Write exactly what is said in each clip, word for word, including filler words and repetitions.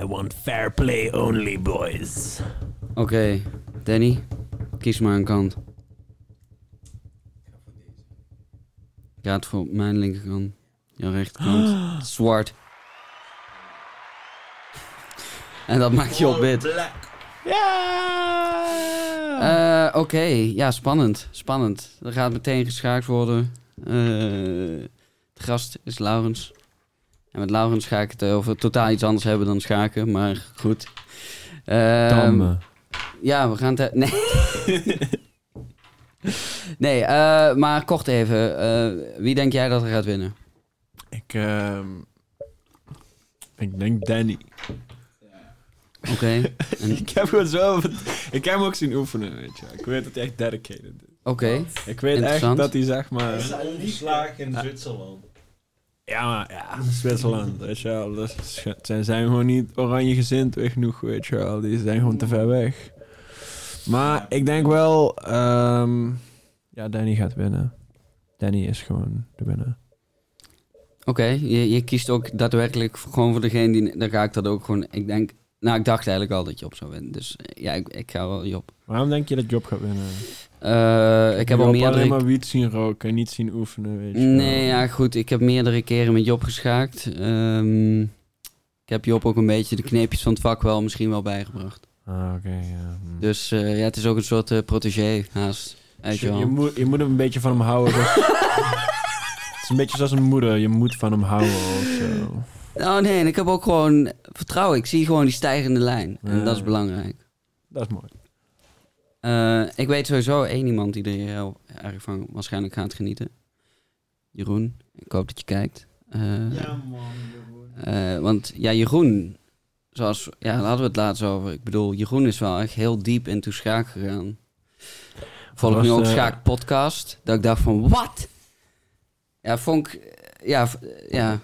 I want fair play only, boys. Oké, okay, Danny, kies maar een kant. Ik ga het voor mijn linkerkant. Jouw rechterkant. Oh. Zwart. En dat maakt je op wit. Ja! Uh, Oké, okay. Ja, spannend. Spannend. Er gaat meteen geschaakt worden. Uh, de gast is Laurens. En met Laurens ga ik het over totaal iets anders hebben dan schaken, maar goed. Uh, Damme. Ja, we gaan... Te- nee, nee uh, maar kort even. Uh, wie denk jij dat er gaat winnen? Ik, uh, ik denk Danny. Oké. Okay. En... ik heb gewoon zo... Ik heb hem ook zien oefenen, weet je. Ik weet dat hij echt dedicated is. Oké, okay. Ik weet echt dat hij, zeg maar... Hij is ongeslagen in ja. Zwitserland. Ja, maar ja, Zwitserland, weet je wel. Dus, zij zijn gewoon niet oranje gezind weg genoeg, weet je wel. Die zijn gewoon te ver weg. Maar ik denk wel... Um, ja, Danny gaat winnen. Danny is gewoon de winnaar. Oké, okay, je, je kiest ook daadwerkelijk gewoon voor degene die... Dan ga ik dat ook gewoon... Ik denk... Nou, ik dacht eigenlijk al dat Job zou winnen. Dus ja, ik, ik ga wel Job. Waarom denk je dat Job gaat winnen? Uh, ik, ik heb al meerdere... alleen maar wiet zien roken en niet zien oefenen, weet je. Nee, ja, goed. Ik heb meerdere keren met Job geschaakt. Um, ik heb Job ook een beetje de kneepjes van het vak wel misschien wel bijgebracht. Ah, oké, okay, ja. Hm. Dus uh, ja, het is ook een soort uh, protégé, haast. Uit je, je, je, moet, je moet hem een beetje van hem houden. Zoals... het is een beetje zoals een moeder. Je moet van hem houden of zo. Nou nee, en ik heb ook gewoon vertrouwen. Ik zie gewoon die stijgende lijn. En ja, dat is belangrijk. Dat is mooi. Uh, ik weet sowieso één iemand die er heel erg van waarschijnlijk gaat genieten. Jeroen, ik hoop dat je kijkt. Uh, ja man, Jeroen. Uh, want ja, Jeroen, zoals, ja, laten we het laatst over. Ik bedoel, Jeroen is wel echt heel diep into schaak gegaan. Volg nu ook de... Schaak podcast. Dat ik dacht van, wat? Ja, vond ik, ja, ja.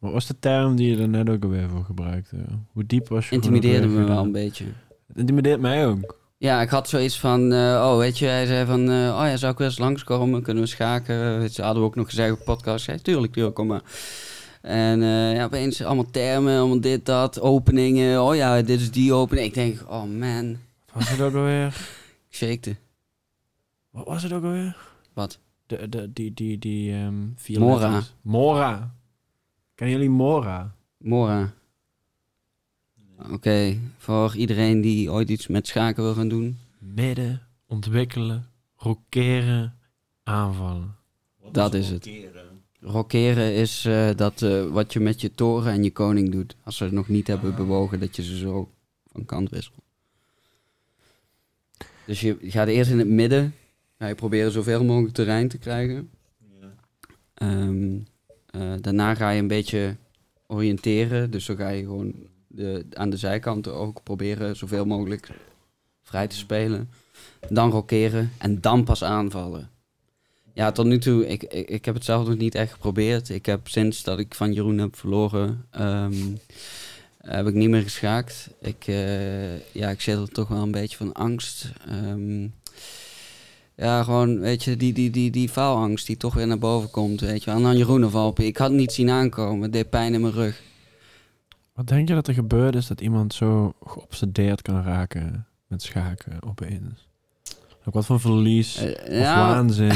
Wat was de term die je er net ook alweer voor gebruikte? Hoe diep was je? Intimideerde me wel een beetje. Het intimideert mij ook. Ja, ik had zoiets van... Uh, oh, weet je, hij zei van... Uh, oh ja, zou ik wel eens langskomen? Kunnen we schaken? Dat hadden we ook nog gezegd op de podcast. Hij zei, tuurlijk, tuurlijk, kom maar. En uh, ja, opeens allemaal termen, allemaal dit, dat, openingen. Oh ja, dit is die opening. Ik denk, oh man. Wat was het ook alweer? Ik shakte. Wat was het ook alweer? Wat? De, de, die, die, die... Um, vier Mora. Letters. Mora. Kennen jullie Mora? Mora. Oké, okay, voor iedereen die ooit iets met schaken wil gaan doen. Midden, ontwikkelen, rokeren, aanvallen. Wat dat is, is het. Rokeren is uh, dat uh, wat je met je toren en je koning doet. Als ze het nog niet hebben ah. bewogen, dat je ze zo van kant wisselt. Dus je gaat eerst in het midden. Ga je proberen zoveel mogelijk terrein te krijgen. Ja. Um, Uh, daarna ga je een beetje oriënteren. Dus dan ga je gewoon de, aan de zijkanten ook proberen zoveel mogelijk vrij te spelen. Dan rokeren en dan pas aanvallen. Ja, tot nu toe, ik, ik, ik heb het zelf nog niet echt geprobeerd. Ik heb sinds dat ik van Jeroen heb verloren, um, heb ik niet meer geschaakt. Ik, uh, ja, ik zit er toch wel een beetje van angst. Um, Ja, gewoon, weet je, die, die, die, die faalangst die toch weer naar boven komt, weet je wel. En dan Jeroen ervalpen. Ik had het niet zien aankomen. Het deed pijn in mijn rug. Wat denk je dat er gebeurd is dat iemand zo geobsedeerd kan raken met schaken opeens? Ook wat van verlies uh, of ja. waanzin.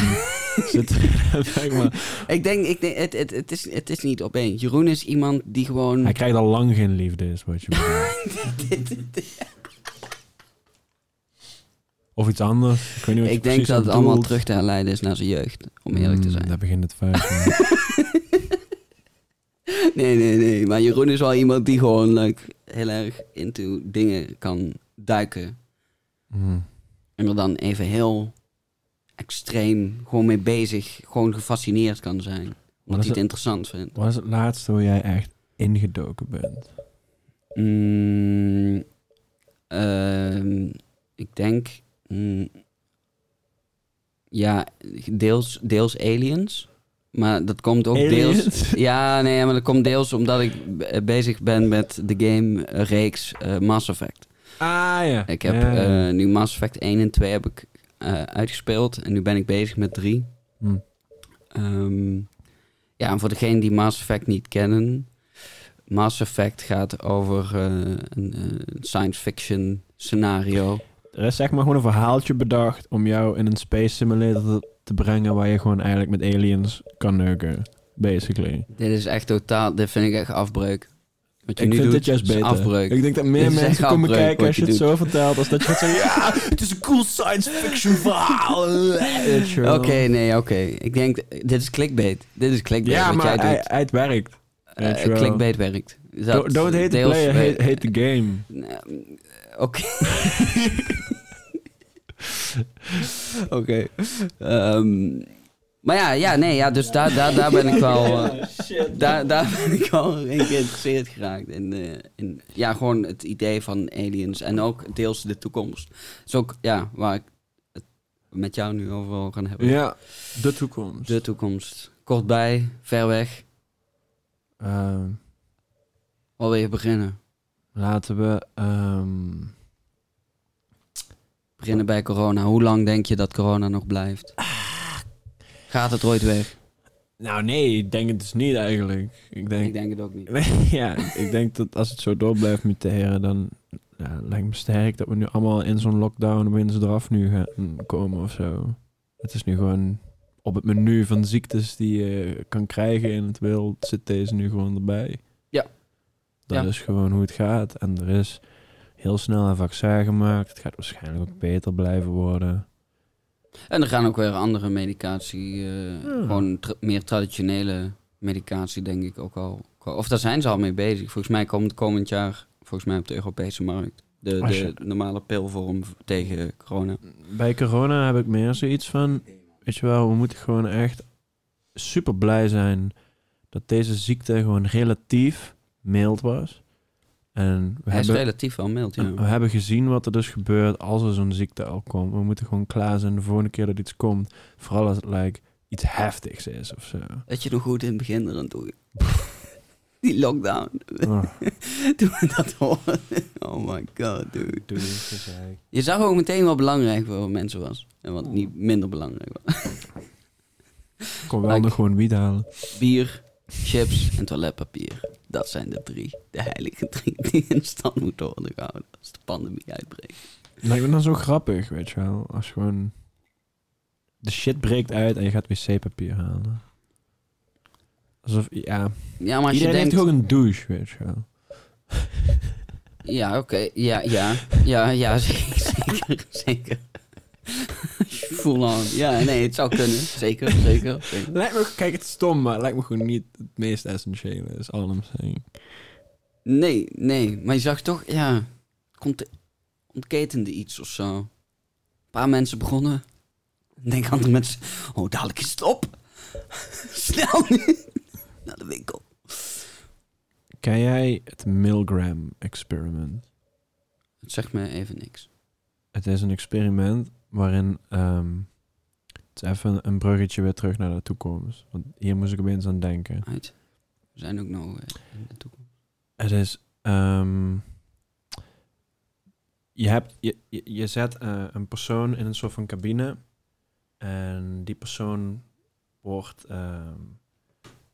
Zit er, zeg maar. Ik denk, ik denk het, het, het, is, het is niet opeens. Jeroen is iemand die gewoon... Hij krijgt al lang geen liefde, is wat je bedoelt. Of iets anders. Ik, weet niet wat ik denk dat het bedoelt. Allemaal terug te herleiden is naar zijn jeugd. Om eerlijk mm, te zijn. Daar begint het feit. nee, nee, nee. Maar Jeroen is wel iemand die gewoon like, heel erg into dingen kan duiken. Mm. En er dan even heel extreem gewoon mee bezig. Gewoon gefascineerd kan zijn. Omdat hij het, het interessant vindt. Wat is het laatste hoe jij echt ingedoken bent? Mm, uh, ik denk... Mm. Ja, deels, deels aliens. Maar dat komt ook aliens? deels... Ja, nee, maar dat komt deels omdat ik b- bezig ben met de game-reeks uh, Mass Effect. Ah, ja. Ik heb ja, ja. Uh, nu Mass Effect één en twee heb ik uh, uitgespeeld. En nu ben ik bezig met drie. Hm. Um, ja, en voor degenen die Mass Effect niet kennen... Mass Effect gaat over uh, een, een science fiction scenario. Er is zeg maar gewoon een verhaaltje bedacht om jou in een space simulator te brengen waar je gewoon eigenlijk met aliens kan neuken, basically. Dit is echt totaal, dit vind ik echt afbreuk. Wat je ik nu vind doet, dit juist beter. Afbreuk. Ik denk dat meer mensen komen kijken als je, je het zo vertelt als dat je gaat zeggen, ja, het is een cool science fiction verhaal. Oké, okay, nee, oké. Okay. Ik denk, dit is clickbait. Dit is clickbait ja, wat jij doet. Ja, maar het werkt. Uh, clickbait werkt. Dat don't hate the player, hate, hate the game. Oké. Okay. Oké. Okay. Um, maar ja, ja, nee, ja, dus daar, daar, daar ben ik wel... Uh, daar, daar ben ik wel geïnteresseerd geraakt. In, uh, in, ja, gewoon het idee van aliens. En ook deels de toekomst. Dat is ook, ja, waar ik het met jou nu over wil gaan hebben. Ja, de toekomst. De toekomst. Kort bij, ver weg. Uh, Waar wil je beginnen? Laten we... Um... Beginnen bij corona. Hoe lang denk je dat corona nog blijft? Ah. Gaat het ooit weg? Nou nee, ik denk het dus niet eigenlijk. Ik denk, ik denk het ook niet. Ja, ik denk dat als het zo door blijft muteren, dan ja, lijkt me sterk dat we nu allemaal in zo'n lockdown opeens eraf nu gaan komen of zo. Het is nu gewoon op het menu van ziektes die je kan krijgen in het wereld, zit deze nu gewoon erbij. Ja. Dat ja. is gewoon hoe het gaat. En er is heel snel een vaccin gemaakt. Het gaat waarschijnlijk ook beter blijven worden. En er gaan ook weer andere medicatie, uh, ja. gewoon tra- meer traditionele medicatie, denk ik ook al. Of daar zijn ze al mee bezig. Volgens mij komt komend jaar, volgens mij op de Europese markt, de, je... de normale pilvorm tegen corona. Bij corona heb ik meer zoiets van, weet je wel, we moeten gewoon echt super blij zijn dat deze ziekte gewoon relatief mild was. En we Hij hebben, is relatief wel mild, ja. We hebben gezien wat er dus gebeurt als er zo'n ziekte al komt. We moeten gewoon klaar zijn de volgende keer dat iets komt. Vooral als het like, iets heftigs is of zo. Dat je er goed in het begin eraan doet. Die lockdown. Oh. Toen we dat horen. Oh my god, dude. Doe niet, je zag ook meteen wat belangrijk voor mensen was. En wat oh. niet minder belangrijk was. Ik kon wel like, nog gewoon wiet halen. Bier, chips en toiletpapier. Dat zijn de drie, de heilige drie die in stand moeten worden gehouden als de pandemie uitbreekt. Lijkt me dan zo grappig, weet je wel. Als gewoon de shit breekt uit en je gaat wc-papier halen. Alsof, ja. ja maar als Iedereen je denkt... heeft ook een douche, weet je wel. Ja, oké. Okay. Ja, ja. Ja, ja, zeker, zeker. Full on. Ja, nee, het zou kunnen. Zeker, zeker. zeker. Lijkt me, kijk, het is stom, maar het lijkt me gewoon niet het meest essentiële. Dat is all I'm saying. Nee, nee. Maar je zag toch, ja... Het ontketende iets of zo. Een paar mensen begonnen. Ik denk andere mensen... Oh, dadelijk is het op. Snel nu. Naar de winkel. Ken jij het Milgram-experiment? Het zegt mij even niks. Het is een experiment... waarin, um, het is even een bruggetje weer terug naar de toekomst. Want hier moest ik opeens aan denken. Uit. We zijn ook nog in de toekomst. Het is, um, je, hebt, je, je, je zet uh, een persoon in een soort van cabine. En die persoon wordt uh,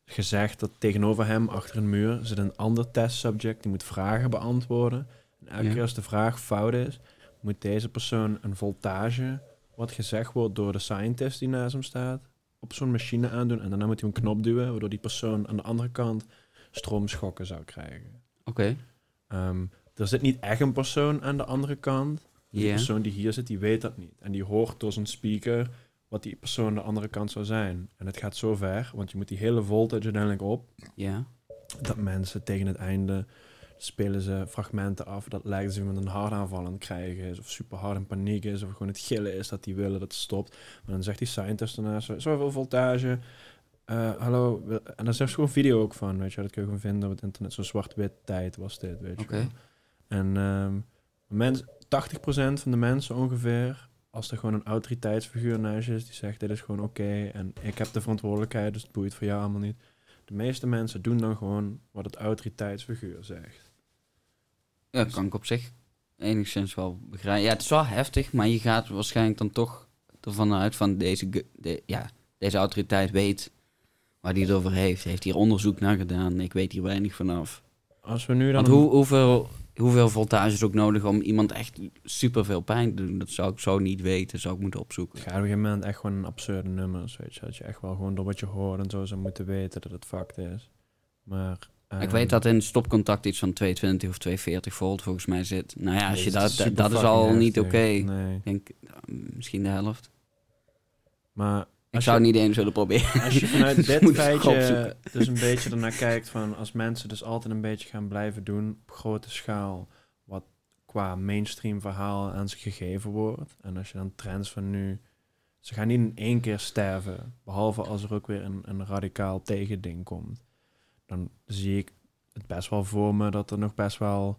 gezegd dat tegenover hem, achter een muur, zit een ander testsubject. Die moet vragen beantwoorden. En elke ja. keer als de vraag fout is... moet deze persoon een voltage, wat gezegd wordt door de scientist die naast hem staat, op zo'n machine aandoen. En daarna moet hij een knop duwen, waardoor die persoon aan de andere kant stroomschokken zou krijgen. Oké. Okay. Um, er zit niet echt een persoon aan de andere kant. Die yeah. persoon die hier zit, die weet dat niet. En die hoort door zijn speaker wat die persoon aan de andere kant zou zijn. En het gaat zo ver, want je moet die hele voltage uiteindelijk op. Yeah. Dat mensen tegen het einde... spelen ze fragmenten af dat lijkt ze met een hartaanval aan het krijgen is... of super hard in paniek is, of gewoon het gillen is dat die willen dat het stopt. Maar dan zegt die scientist daarnaast zo, zoveel voltage, uh, hallo... En daar zegt ze gewoon video ook van, weet je, dat kun je gewoon vinden op het internet. Zo'n zwart-wit tijd was dit, weet je okay. En um, mens, tachtig procent van de mensen ongeveer, als er gewoon een autoriteitsfiguur naast je is... die zegt, dit is gewoon oké okay, en ik heb de verantwoordelijkheid, dus het boeit voor jou allemaal niet. De meeste mensen doen dan gewoon wat het autoriteitsfiguur zegt. Ja, dat kan ik op zich enigszins wel begrijpen. Ja, het is wel heftig, maar je gaat waarschijnlijk dan toch ervan uit van deze, de, ja, deze autoriteit weet waar die het over heeft. Heeft hier onderzoek naar gedaan, ik weet hier weinig vanaf. als we nu dan... Want hoe, hoeveel, hoeveel voltage is ook nodig om iemand echt superveel pijn te doen? Dat zou ik zo niet weten, zou ik moeten opzoeken. Ja, op een gegeven moment echt gewoon een absurde nummers, weet je. Dat je echt wel gewoon door wat je hoort en zo zou moeten weten dat het fact is. Maar... Um, ik weet dat in stopcontact iets van tweehonderdtwintig of tweehonderdveertig volt volgens mij zit. Nou ja, als nee, je dat, dat, dat is al niet oké. Okay. Nee. Denk misschien de helft. Maar ik zou je, het niet eens willen proberen. Als je vanuit dit feitje dus een beetje ernaar kijkt van als mensen dus altijd een beetje gaan blijven doen op grote schaal wat qua mainstream verhaal aan ze gegeven wordt. En als je dan trends van nu, ze gaan niet in één keer sterven, behalve als er ook weer een, een radicaal tegending komt. Dan zie ik het best wel voor me dat er nog best wel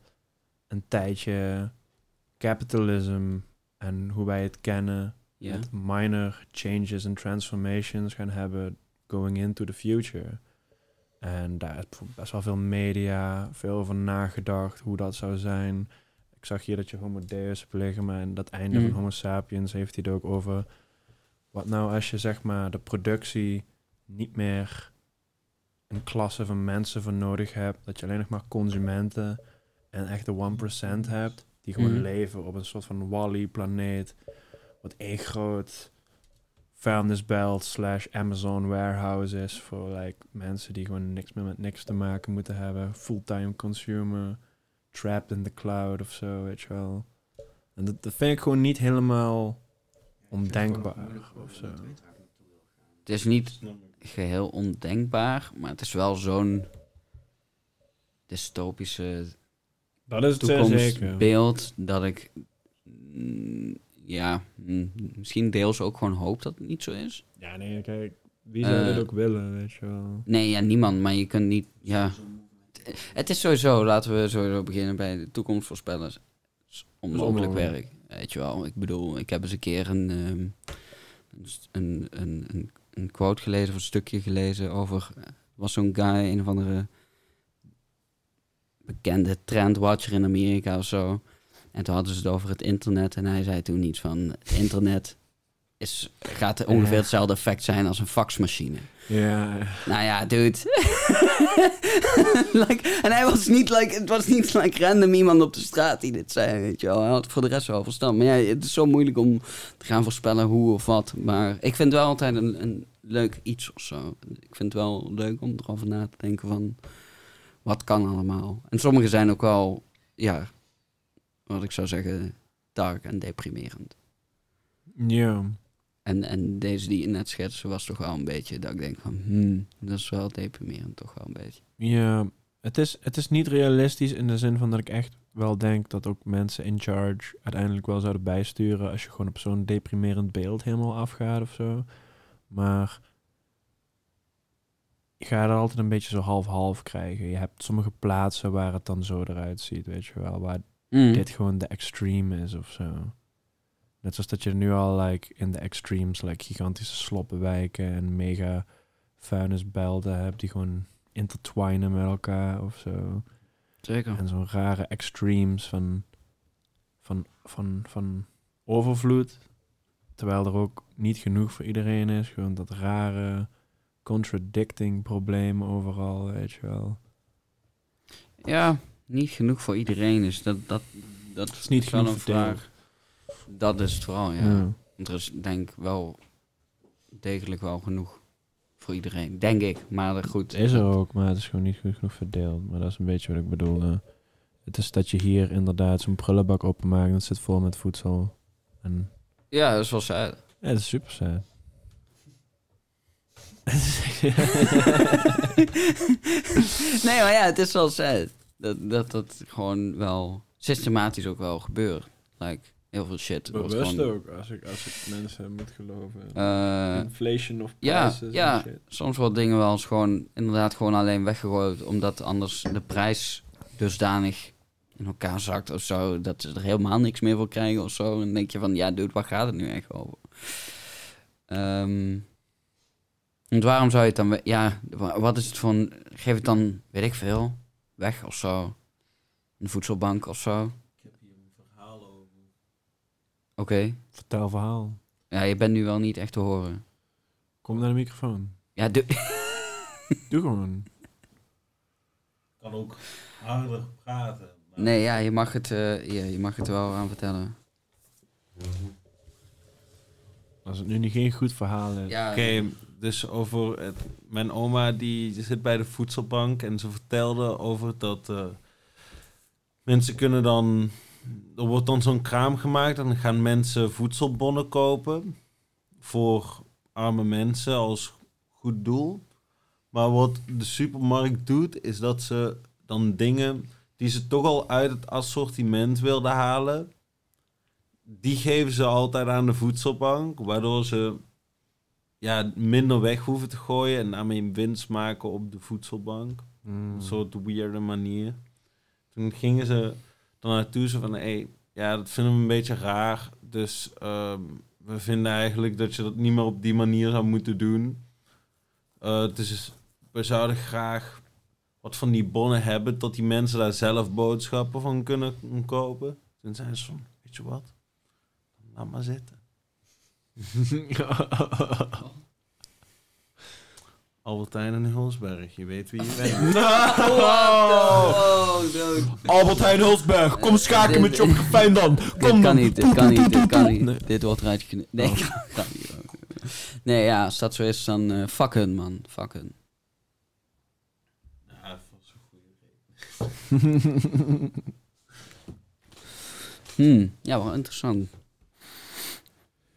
een tijdje capitalism en hoe wij het kennen, yeah, met minor changes en transformations gaan hebben going into the future. En daar is best wel veel media, veel over nagedacht hoe dat zou zijn. Ik zag hier dat je Homo Deus hebt liggen, maar in dat einde mm. van Homo Sapiens heeft hij het ook over wat nou als je zeg maar de productie niet meer een klasse van mensen voor nodig hebt, dat je alleen nog maar consumenten en echt de één procent hebt, die gewoon mm. leven op een soort van Wall-E-planeet, wat één groot Fairness Belt slash Amazon warehouse is voor like, mensen die gewoon niks meer met niks te maken moeten hebben, fulltime consumer, trapped in the cloud of zo, weet je wel. En dat, dat vind ik gewoon niet helemaal ondenkbaar of zo. Het is niet geheel ondenkbaar, maar het is wel zo'n dystopische dat is toekomstbeeld dat ik mm, ja, mm, misschien deels ook gewoon hoop dat het niet zo is. Ja, nee, kijk, wie zou uh, dat ook willen, weet je wel? Nee, ja, niemand, maar je kunt niet, ja. Het, het is sowieso, laten we sowieso beginnen bij de toekomstvoorspellers. Onmogelijk werk, weet je wel. Ik bedoel, ik heb eens een keer een... Um, Een, een, een, een quote gelezen of een stukje gelezen over... was zo'n guy, een of andere bekende trendwatcher in Amerika of zo. En toen hadden ze het over het internet. En hij zei toen iets van... internet is, gaat ongeveer hetzelfde effect zijn als een faxmachine. Ja. Nou ja, dude. like, en hij was niet like... Het was niet like random iemand op de straat die dit zei, weet je wel. Hij had voor de rest wel verstand. Maar ja, het is zo moeilijk om te gaan voorspellen hoe of wat. Maar ik vind wel altijd een, een leuk iets of zo. Ik vind het wel leuk om erover na te denken van... wat kan allemaal? En sommige zijn ook wel, ja... wat ik zou zeggen, dark en deprimerend. Ja. En, en deze die je net schetste was toch wel een beetje dat ik denk van... Hmm, dat is wel deprimerend, toch wel een beetje. Ja, het is, het is niet realistisch in de zin van dat ik echt wel denk... dat ook mensen in charge uiteindelijk wel zouden bijsturen... als je gewoon op zo'n deprimerend beeld helemaal afgaat of zo. Maar je gaat er altijd een beetje zo half-half krijgen. Je hebt sommige plaatsen waar het dan zo eruit ziet, weet je wel. Waar mm. dit gewoon de extreme is of zo. Net zoals dat je nu al like, in de extremes like, gigantische sloppenwijken en mega vuilnisbelten hebt die gewoon intertwinen met elkaar of zo. Zeker. En zo'n rare extremes van, van, van, van overvloed, terwijl er ook niet genoeg voor iedereen is. Gewoon dat rare contradicting probleem overal, weet je wel. Ja, niet genoeg voor iedereen is. Dat, dat, dat, dat is niet genoeg een vraag. Dat is het vooral, ja. ja. Want er is denk ik wel degelijk wel genoeg voor iedereen. Denk ik, maar dat goed. Het is er ook, maar het is gewoon niet goed genoeg verdeeld. Maar dat is een beetje wat ik bedoelde. Het is dat je hier inderdaad zo'n prullenbak openmaakt en het zit vol met voedsel. En... ja, dat is wel saai. Ja, dat is super saai. Nee, maar ja, het is wel saai. Dat, dat dat gewoon wel systematisch ook wel gebeurt. Like... heel veel shit. Bewust gewoon... ook, als ik, als ik mensen moet geloven. Uh, Inflation of prices. Ja, ja. Shit. Soms worden dingen wel eens gewoon inderdaad gewoon alleen weggegooid, omdat anders de prijs dusdanig in elkaar zakt of zo, dat ze er helemaal niks meer voor krijgen of zo. En dan denk je van, ja dude, waar gaat het nu echt over? Um, want waarom zou je het dan... ja, wat is het van... geef het dan, weet ik veel, weg of zo. Een voedselbank of zo. Oké. Okay. Vertel verhaal. Ja, je bent nu wel niet echt te horen. Kom naar de microfoon. Ja, doe... doe gewoon. kan ook harder praten. Nee, ja, je mag het, uh, je, je mag het wel aan vertellen. Als het nu niet geen goed verhaal is. Ja, oké, okay, dus over het, mijn oma die zit bij de voedselbank en ze vertelde over dat uh, mensen kunnen dan... Er wordt dan zo'n kraam gemaakt en dan gaan mensen voedselbonnen kopen voor arme mensen als goed doel. Maar wat de supermarkt doet, is dat ze dan dingen die ze toch al uit het assortiment wilden halen, die geven ze altijd aan de voedselbank, waardoor ze ja, minder weg hoeven te gooien en daarmee winst maken op de voedselbank. Mm. Een soort weirde manier. Toen gingen ze dan naartoe zo van, hey, ja, dat vinden we een beetje raar, dus uh, we vinden eigenlijk dat je dat niet meer op die manier zou moeten doen. Uh, dus we zouden graag wat van die bonnen hebben, dat die mensen daar zelf boodschappen van kunnen kopen. Toen zijn ze van, weet je wat, laat maar zitten. Albert Heijn en Hulsberg, je weet wie je bent. No! Oh, no. Albert Heijn Hulsberg, kom schaken uh, dit, met je opgefijn dan. Kom. Dit kan niet, dit kan niet, dit kan niet. Nee. Dit wordt eruit geknipt. Nee, oh. kan niet. Nee, ja, als dat zo is, dan uh, fuck hun, man. Fuck hun. Ja, dat was een goede reden. hmm, ja, wel interessant.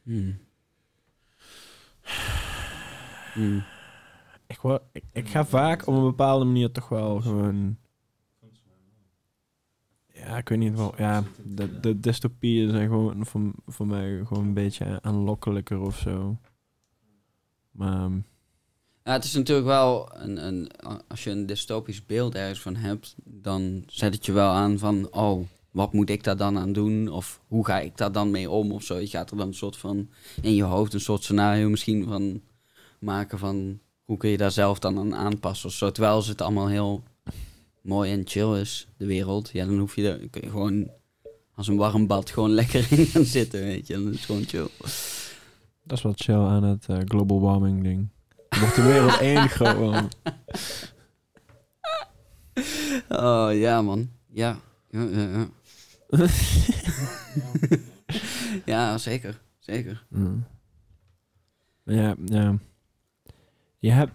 Hmm. Hmm. Ik, wou, ik, ik ga vaak op een bepaalde manier toch wel gewoon... Ja, ik weet niet wel. Ja, de, de dystopieën zijn gewoon voor, voor mij gewoon een beetje aanlokkelijker of zo. Maar... Ja, het is natuurlijk wel... Een, een, als je een dystopisch beeld ergens van hebt, dan zet het je wel aan van... Oh, wat moet ik daar dan aan doen? Of hoe ga ik daar dan mee om? Of zo. Je gaat er dan een soort van... In je hoofd een soort scenario misschien van maken van... Hoe kun je daar zelf dan aan aanpassen? Of zo. Terwijl het allemaal heel mooi en chill is, de wereld. Ja, dan hoef je er kun je gewoon als een warm bad gewoon lekker in gaan zitten, weet je. Dan is het gewoon chill. Dat is wat chill aan het uh, global warming ding. Wordt de wereld één groot warm. Oh, ja, man. Ja. Ja, ja, ja. ja zeker. Zeker. Mm. Ja, ja. Je hebt,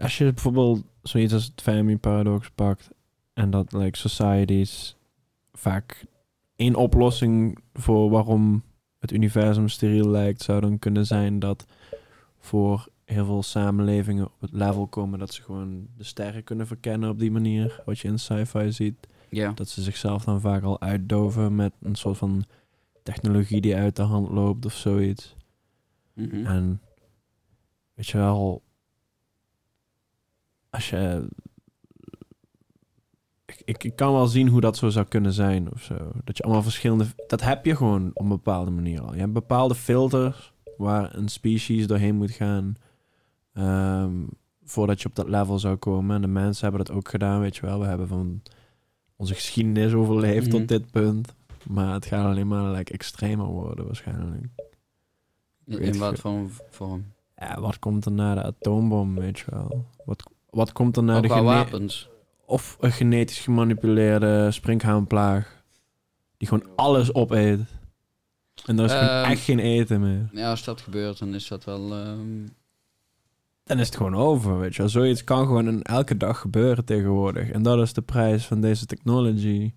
als je bijvoorbeeld zoiets als het Fermi-paradox pakt en dat like, societies vaak één oplossing voor waarom het universum steriel lijkt zou dan kunnen zijn dat voor heel veel samenlevingen op het level komen dat ze gewoon de sterren kunnen verkennen op die manier, wat je in sci-fi ziet. Yeah. Dat ze zichzelf dan vaak al uitdoven met een soort van technologie die uit de hand loopt of zoiets. Mm-hmm. En weet je wel... Als je... Ik, ik kan wel zien hoe dat zo zou kunnen zijn of zo. Dat je allemaal verschillende... Dat heb je gewoon op een bepaalde manier al. Je hebt bepaalde filters waar een species doorheen moet gaan... Um, voordat je op dat level zou komen. En de mensen hebben dat ook gedaan, weet je wel. We hebben van onze geschiedenis overleefd mm-hmm. tot dit punt. Maar het gaat alleen maar like, extremer worden waarschijnlijk. In, in wat voor vorm? Ja, wat komt er na de atoombom, weet je wel? Wat... Wat komt er naar de gene- wapens? Of een genetisch gemanipuleerde sprinkhaanplaag die gewoon alles opeet. En daar is uh, echt geen eten meer. Ja, als dat gebeurt, dan is dat wel... Um... Dan is het gewoon over, weet je wel. Zoiets kan gewoon in elke dag gebeuren tegenwoordig. En dat is de prijs van deze technology.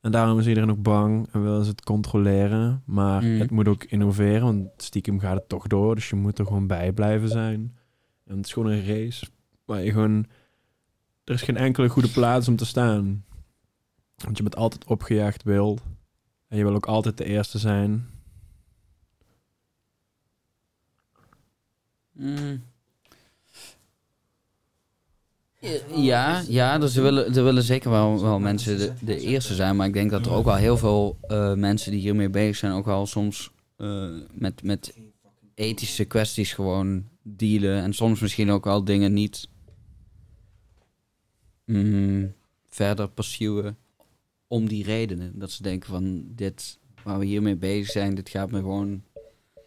En daarom is iedereen ook bang en willen ze het controleren. Maar mm. het moet ook innoveren, want stiekem gaat het toch door. Dus je moet er gewoon bij blijven zijn. En het is gewoon een race... Maar je gewoon... Er is geen enkele goede plaats om te staan. Want je bent altijd opgejaagd wild. En je wil ook altijd de eerste zijn. Mm. Ja, ja, dus er willen, er willen zeker wel, wel mensen de, de eerste zijn. Maar ik denk dat er ook wel heel veel uh, mensen die hiermee bezig zijn... ook wel soms uh, met, met ethische kwesties gewoon dealen. En soms misschien ook wel dingen niet... Mm, verder pursueën om die redenen. Dat ze denken van dit waar we hiermee bezig zijn, dit gaat me gewoon...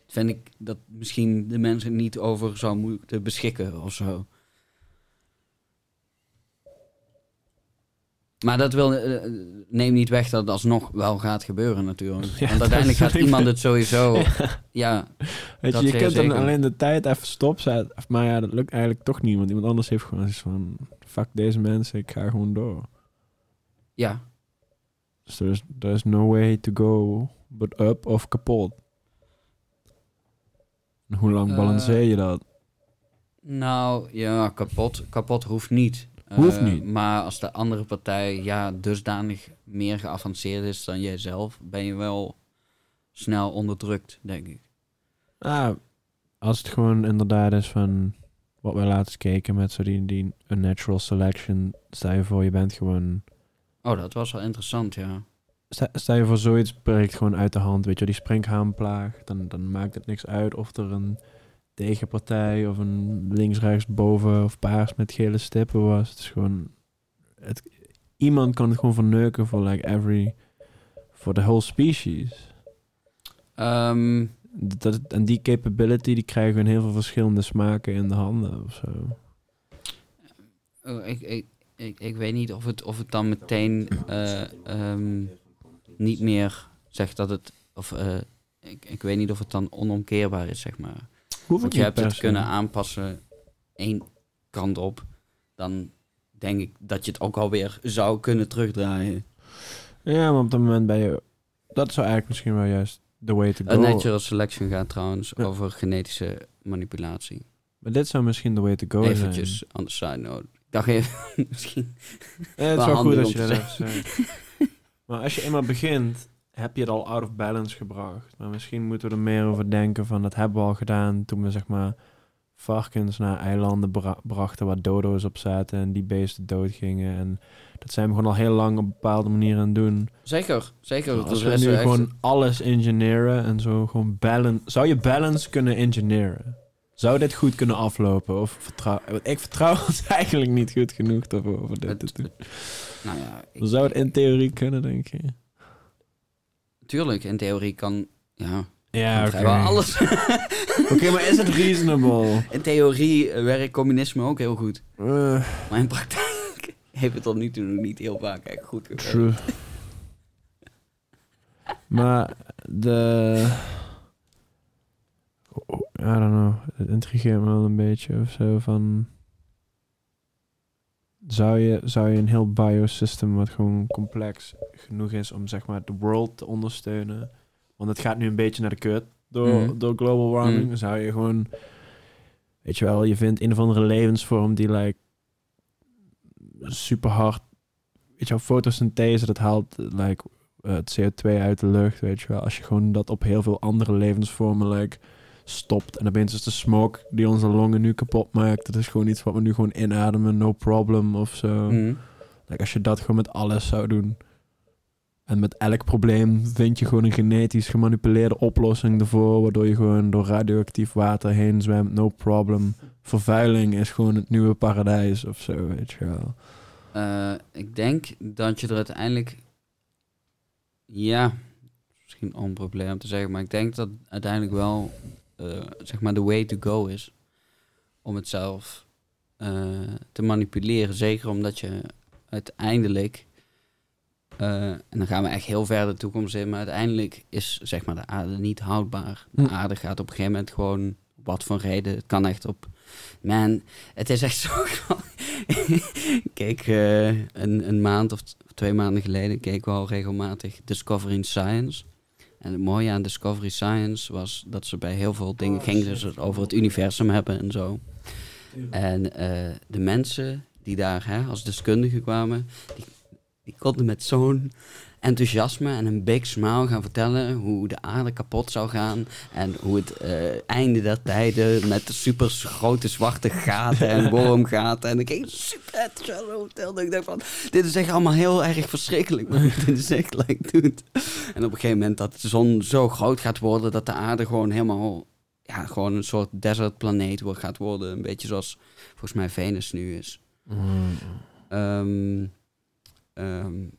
Vind ik dat misschien de mensen niet over zou moeten beschikken of zo. Maar dat wil, uh, neem niet weg dat het alsnog wel gaat gebeuren natuurlijk. Ja, want uiteindelijk gaat iemand het sowieso... Ja. Ja, weet je, je kunt zeker dan alleen de tijd even stopzetten. Maar ja, dat lukt eigenlijk toch niet. Want iemand anders heeft gewoon iets van... Fuck deze mensen, ik ga gewoon door. Ja. Dus there's, there's no way to go but up of kapot. En hoe lang uh, balanceer je dat? Nou, ja, kapot. Kapot hoeft niet. Hoeft niet. Uh, maar als de andere partij ja dusdanig meer geavanceerd is dan jijzelf, ben je wel snel onderdrukt, denk ik. Ah, als het gewoon inderdaad is van wat wij laatst keken met zo die, die unnatural selection, stel je voor je bent gewoon... Oh, dat was wel interessant, ja. Stel, stel je voor zoiets breekt gewoon uit de hand, weet je, die sprinkhaanplaag, dan, dan maakt het niks uit of er een tegenpartij of een links-rechts boven of paars met gele stippen was. Het is gewoon... Het, iemand kan het gewoon verneuken voor like every... voor the whole species. Um, dat, en die capability die krijgen we in heel veel verschillende smaken in de handen of zo. Ik, ik, ik, ik weet niet of het, of het dan meteen uh, um, niet meer zegt dat het... of uh, ik, ik weet niet of het dan onomkeerbaar is, zeg maar. Want je hebt het kunnen aanpassen één kant op, dan denk ik dat je het ook alweer zou kunnen terugdraaien. Ja, maar op dat moment ben je... Dat zou eigenlijk misschien wel juist the way to go. Een natural selection gaat trouwens ja. over genetische manipulatie. Maar dit zou misschien the way to go Eventjes zijn. Eventjes on the side note. Ik dacht even misschien... Ja, het is wel goed als je dat even zegt. Maar als je eenmaal begint... heb je het al out of balance gebracht. Maar misschien moeten we er meer over denken van... dat hebben we al gedaan toen we zeg maar... varkens naar eilanden bra- brachten... waar dodo's op zaten en die beesten doodgingen. En dat zijn we gewoon al heel lang... op een bepaalde manier aan het doen. Zeker, zeker. Nou, als we nu gewoon echt... alles engineeren en zo gewoon balance... Zou je balance kunnen engineeren? Zou dit goed kunnen aflopen? Of vertrouw... Ik vertrouw het eigenlijk niet goed genoeg... daarvoor over dit het, te doen. Nou ja, ik... Zou het in theorie kunnen, denk je? Tuurlijk, in theorie kan... Ja, ja oké. Okay. alles. Oké, okay, maar is het reasonable? In theorie werkt communisme ook heel goed. Uh. Maar in praktijk heeft het tot nu toe nog niet heel vaak echt goed gewerkt. True. Maar de... I don't know. Het intrigeert me wel een beetje of zo van... Zou je, zou je een heel biosystem wat gewoon complex genoeg is om zeg maar de world te ondersteunen, want het gaat nu een beetje naar de kut door, mm. door global warming, mm. zou je gewoon, weet je wel, je vindt een of andere levensvorm die like super hard, weet je wel, fotosynthese, dat haalt like uh, het C O twee uit de lucht, weet je wel, als je gewoon dat op heel veel andere levensvormen like stopt. En opeens is de smoke die onze longen nu kapot maakt. Dat is gewoon iets wat we nu gewoon inademen. No problem of zo. Mm. Like als je dat gewoon met alles zou doen. En met elk probleem vind je gewoon een genetisch gemanipuleerde oplossing ervoor. Waardoor je gewoon door radioactief water heen zwemt. No problem. Vervuiling is gewoon het nieuwe paradijs of zo. Weet je wel. Uh, ik denk dat je er uiteindelijk... Ja, misschien onprobleem om te zeggen. Maar ik denk dat uiteindelijk wel... Uh, zeg maar de way to go is om het zelf uh, te manipuleren. Zeker omdat je uiteindelijk, uh, en dan gaan we echt heel ver de toekomst in, maar uiteindelijk is zeg maar de aarde niet houdbaar. De aarde gaat op een gegeven moment gewoon, wat voor reden, het kan echt op... Man, het is echt zo... Kijk, uh, een, een maand of t- twee maanden geleden keken we al regelmatig Discovering Science. En het mooie aan Discovery Science was dat ze bij heel veel dingen... gingen ze dus over het universum hebben en zo. En uh, de mensen die daar hè, als deskundigen kwamen... Die, die konden met zo'n enthousiasme en een big smile gaan vertellen... hoe de aarde kapot zou gaan... en hoe het uh, einde der tijden met de super grote zwarte gaten en wormgaten... en ik ging super enthousiast. Ik dacht van, dit is echt allemaal heel erg verschrikkelijk. Maar dit is echt like, dude. En op een gegeven moment dat de zon zo groot gaat worden... dat de aarde gewoon helemaal... ja, gewoon een soort desertplaneet gaat worden. Een beetje zoals volgens mij Venus nu is. Mm. Um, um,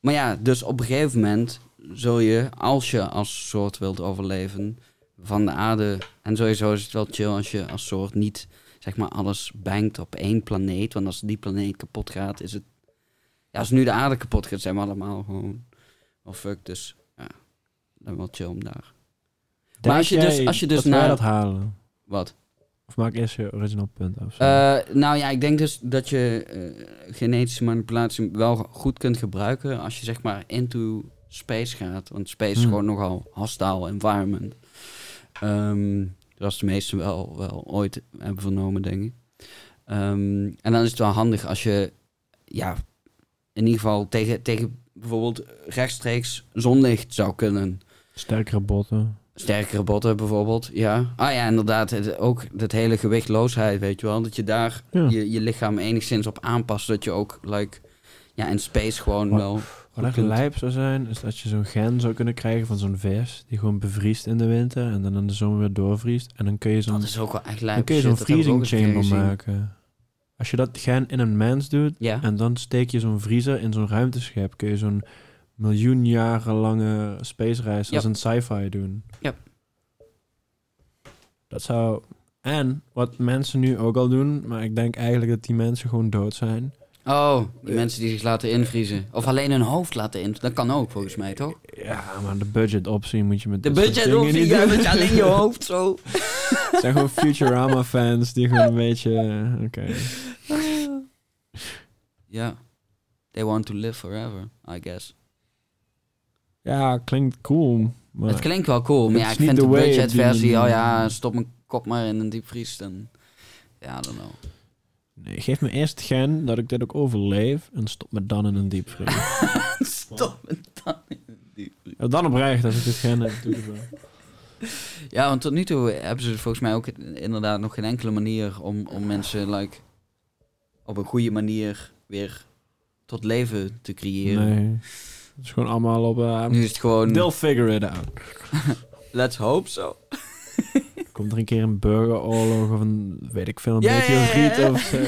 maar ja, dus op een gegeven moment zul je, als je als soort wilt overleven, van de aarde... En sowieso is het wel chill als je als soort niet, zeg maar, alles bangt op één planeet. Want als die planeet kapot gaat, is het Ja, als nu de aarde kapot gaat, zijn we allemaal gewoon... Oh fuck, dus... Ja, dan wel chill om daar. Denk maar als je dus, als je dus dat naar... dat halen? Wat? Of maak eerst je original punt af? Uh, nou ja, ik denk dus dat je uh, genetische manipulatie wel goed kunt gebruiken... als je zeg maar into space gaat. Want space hmm. is gewoon nogal hostile environment. Um, dat is de meesten wel, wel ooit hebben vernomen, denk ik. Um, en dan is het wel handig als je... ja, in ieder geval tegen, tegen bijvoorbeeld rechtstreeks zonlicht zou kunnen. Sterkere botten. Sterkere botten bijvoorbeeld, ja. Ah ja, inderdaad. Het, ook dat hele gewichtloosheid, weet je wel. Dat je daar ja. je, je lichaam enigszins op aanpast. Dat je ook, like, ja, in space gewoon wat, wel... Wat echt lijp zou zijn, is dat je zo'n gen zou kunnen krijgen van zo'n vis. Die gewoon bevriest in de winter en dan in de zomer weer doorvriest. En dan kun je zo'n... Dat is ook wel echt lijp. Dan kun je zo'n freezing chamber maken. Als je dat gen in een mens doet, ja. en dan steek je zo'n vriezer in zo'n ruimteschip, kun je zo'n miljoen jaren lange space reis als yep. een sci-fi doen. Ja. Yep. Dat zou... En wat mensen nu ook al doen, maar ik denk eigenlijk dat die mensen gewoon dood zijn. Oh, die uh, mensen die zich laten invriezen. Of alleen hun hoofd laten invriezen. Dat kan ook, volgens mij, toch? Ja, maar de budget optie moet je met... De budget optie, ja, met alleen je hoofd zo. Het zijn gewoon Futurama-fans die gewoon een beetje... Oké. Okay. Ja. They want to live forever, I guess. Ja, klinkt cool. Maar het klinkt wel cool, maar ja, ik vind de budgetversie... Oh ja, stop mijn kop maar in een diepvries. Dan... Ja, I don't know. Nee, geef me eerst gen dat ik dit ook overleef en stop me dan in een diepvries. Stop me dan in een diepvries. Ja, dan oprecht als ik dit gen heb. Doe het wel. Ja, want tot nu toe hebben ze volgens mij ook inderdaad nog geen enkele manier om, om mensen like, op een goede manier weer tot leven te creëren. Nee, het is gewoon allemaal op... Uh, nu is het gewoon... They'll figure it out. Let's hope so. Komt er een keer een burgeroorlog of een, weet ik veel, een yeah, meteoriet yeah. of zo.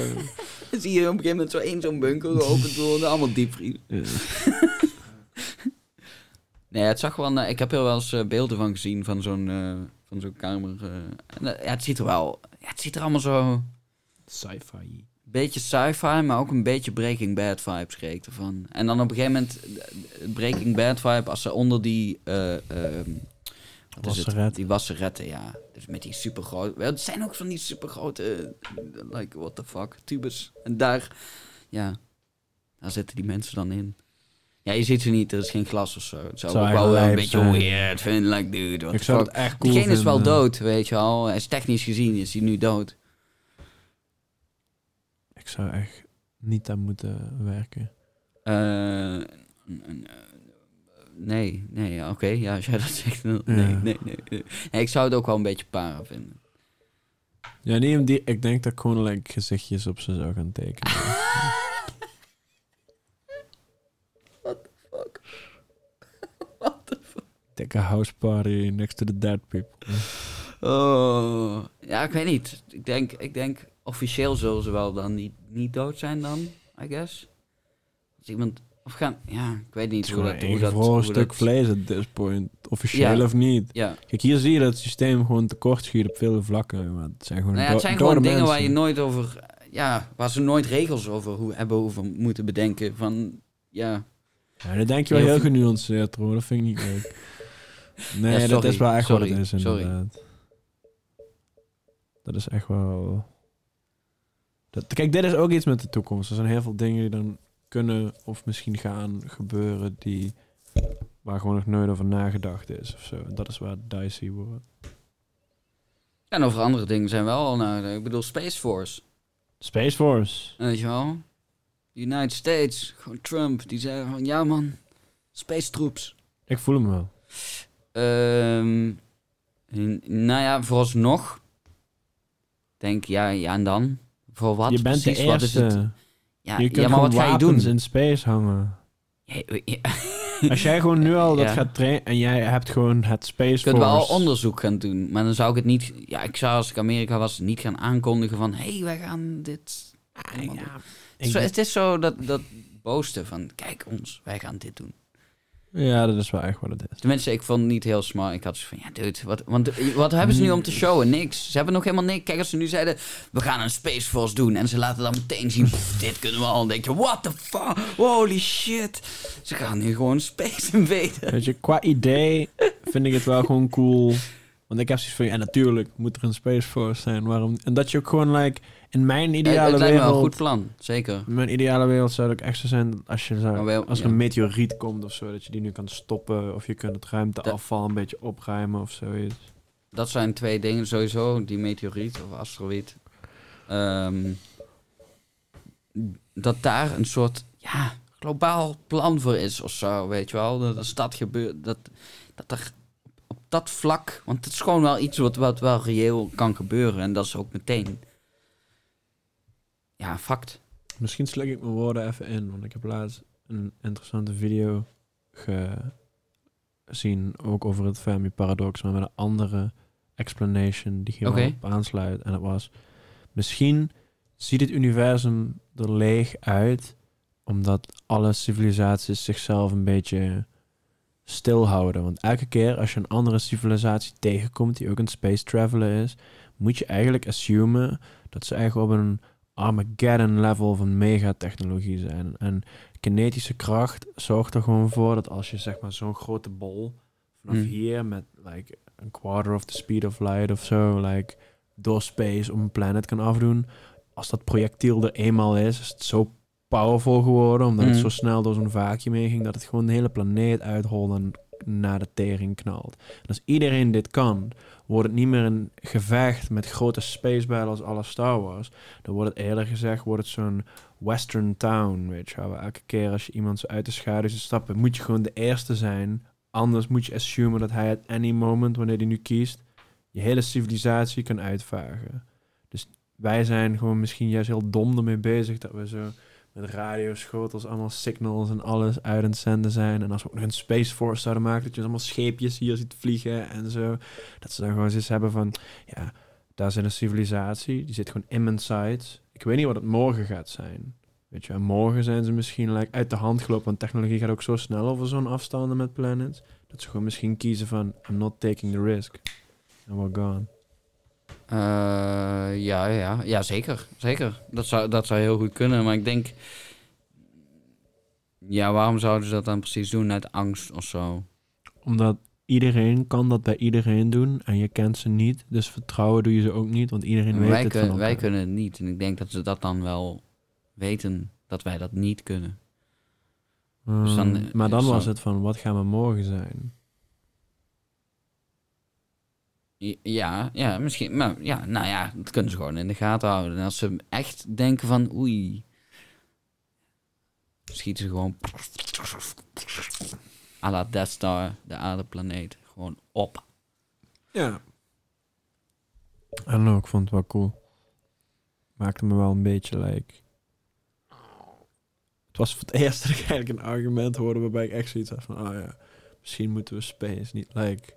Dan zie je op een gegeven moment zo één zo'n bunker geopend worden, allemaal diepvries. Yeah. Nee, het zag wel, uh, ik heb er wel eens uh, beelden van gezien van zo'n, uh, van zo'n kamer. Uh, en, uh, ja, het ziet er wel, ja, het ziet er allemaal zo... Sci-fi. Beetje sci-fi, maar ook een beetje Breaking Bad vibes kreeg ik ervan. En dan op een gegeven moment, Breaking Bad vibe, als ze onder die... Uh, uh, Wasseret. Die wasseretten, ja. Dus met die supergrote... Het zijn ook van die supergrote... Like, what the fuck, tubers. En daar... Ja, daar zitten die mensen dan in. Ja, je ziet ze niet. Er is geen glas of zo. Het zou ook wel een beetje weird vinden. Like, dude, what the fuck. Diegene cool is wel dood, weet je wel. Hij is technisch gezien, is hij nu dood. Ik zou echt niet aan moeten werken. Uh, Nee, nee, oké. Okay, ja, als jij dat zegt, dan... Nee, ja. nee, nee, nee, nee. Ik zou het ook wel een beetje para vinden. Ja, nee, die, ik denk dat ik gewoon like, gezichtjes op ze zou gaan tekenen. What the fuck? What the fuck? Take a house party next to the dead people. Oh, ja, ik weet niet. Ik denk, ik denk officieel zullen ze wel dan niet, niet dood zijn dan, I guess. Als iemand... Of gaan... Ja, ik weet niet hoe dat... Hoe dat voor een stuk dat... vlees at this point. Officieel ja. of niet. Ja. Kijk, hier zie je dat het systeem gewoon tekort schiet op veel vlakken. Maar het zijn gewoon, nou ja, het do- zijn gewoon dingen mensen. Waar je nooit over... Ja, waar ze nooit regels over hoe, hebben hoeven moeten bedenken. Van, ja... Ja, dat denk je wel heel, heel genuanceerd, hoor. Dat vind ik niet leuk. Nee, ja, sorry, dat is wel echt sorry, wat het is, inderdaad. Sorry. Dat is echt wel... Dat... Kijk, dit is ook iets met de toekomst. Er zijn heel veel dingen die dan... kunnen of misschien gaan gebeuren die waar gewoon nog nooit over nagedacht is of zo. Dat is waar dicey wordt. En over andere dingen zijn wel al nou, ik bedoel Space Force. Space Force. Weet je wel? United States, gewoon Trump, die zei van ja man, space troops. Ik voel hem wel. Um, n- nou ja, vooralsnog denk ja, ja en dan voor wat? Je bent precies, de eerste. Wat is het? Ja, je kunt ja, maar wat ga je doen? In space hangen. Ja, ja. Als jij gewoon nu al dat ja. gaat trainen en jij hebt gewoon het Space Force... Kunnen we al onderzoek gaan doen, maar dan zou ik het niet... Ja, ik zou als ik Amerika was niet gaan aankondigen van... Hé, hey, wij gaan dit... Ah, ja, zo, het is zo dat, dat boosten van... Kijk ons, wij gaan dit doen. Ja, dat is wel echt wat het is. Tenminste, ik vond het niet heel smart. Ik had zo van, ja dude, wat, want, wat hebben ze nu om te showen? Niks. Ze hebben nog helemaal niks. Kijk, als ze nu zeiden, we gaan een Space Force doen. En ze laten dan meteen zien, pff, dit kunnen we al. Dan denk je, what the fuck? Holy shit. Ze gaan nu gewoon Space invaden. Weet je, qua idee vind ik het wel gewoon cool. Want ik heb zoiets van, ja natuurlijk moet er een Space Force zijn. Waarom? En dat je ook gewoon, like, in mijn ideale wereld... Het lijkt me wel een goed plan, zeker. In mijn ideale wereld zou het ook echt zo zijn als, je zou, wel, als er ja. een meteoriet komt of zo, dat je die nu kan stoppen. Of je kunt het ruimteafval dat, een beetje opruimen of zoiets. Dat zijn twee dingen sowieso, die meteoriet of asteroïd. Um, dat daar een soort, ja, globaal plan voor is of zo, weet je wel. Dat als dat gebeurt, dat, dat er... dat vlak, want het is gewoon wel iets wat, wat wel reëel kan gebeuren en dat is ook meteen ja, fact. Misschien slik ik mijn woorden even in, want ik heb laatst een interessante video gezien, ook over het Fermi-paradox, maar met een andere explanation die hier okay. op aansluit. En dat was, misschien ziet het universum er leeg uit, omdat alle civilisaties zichzelf een beetje... stilhouden. Want elke keer als je een andere civilisatie tegenkomt die ook een space traveler is, moet je eigenlijk assumen dat ze eigenlijk op een Armageddon level van megatechnologie zijn. En kinetische kracht zorgt er gewoon voor dat als je zeg maar zo'n grote bol vanaf hmm. hier met like een quarter of the speed of light of zo, like door space op een planet kan afdoen. Als dat projectiel er eenmaal is, is het zo powerful geworden, omdat mm. het zo snel door zo'n vaakje mee ging, dat het gewoon de hele planeet uitholde en naar de tering knalt. En als iedereen dit kan, wordt het niet meer een gevecht met grote space battles à la Star Wars. Dan wordt het eerder gezegd, wordt het zo'n western town, weet je wel. Elke keer als je iemand uit de schaduw ziet stappen, moet je gewoon de eerste zijn. Anders moet je assumen dat hij at any moment, wanneer hij nu kiest, je hele civilisatie kan uitvagen. Dus wij zijn gewoon misschien juist heel dom ermee bezig, dat we zo... met radioschotels, allemaal signals en alles uit en zenden zijn. En als we ook nog een Space Force zouden maken, dat je allemaal scheepjes hier ziet vliegen en zo. Dat ze dan gewoon zoiets hebben van, ja, daar zit een civilisatie, die zit gewoon in mijn sights. Ik weet niet wat het morgen gaat zijn. Weet je, en morgen zijn ze misschien like, uit de hand gelopen, want technologie gaat ook zo snel over zo'n afstanden met planets, dat ze gewoon misschien kiezen van, I'm not taking the risk. And we're gone. Uh, ja, ja, ja, zeker. zeker. Dat zou, dat zou heel goed kunnen, maar ik denk... Ja, waarom zouden ze dat dan precies doen? Uit angst of zo? Omdat iedereen kan dat bij iedereen doen en je kent ze niet, dus vertrouwen doe je ze ook niet, want iedereen weet wij het kun, van elkaar. Wij kunnen het niet en ik denk dat ze dat dan wel weten, dat wij dat niet kunnen. Um, dus dan, maar dan zo... was het van, wat gaan we morgen zijn? Ja, ja, misschien. Maar ja, nou ja, dat kunnen ze gewoon in de gaten houden. En als ze echt denken van, oei, schieten ze gewoon à la Death Star, de aardeplaneet, gewoon op. Ja. En ook, ik vond het wel cool. Maakte me wel een beetje, like... Het was voor het eerst dat ik eigenlijk een argument hoorde waarbij ik echt zoiets had van, oh ja, misschien moeten we space niet, like,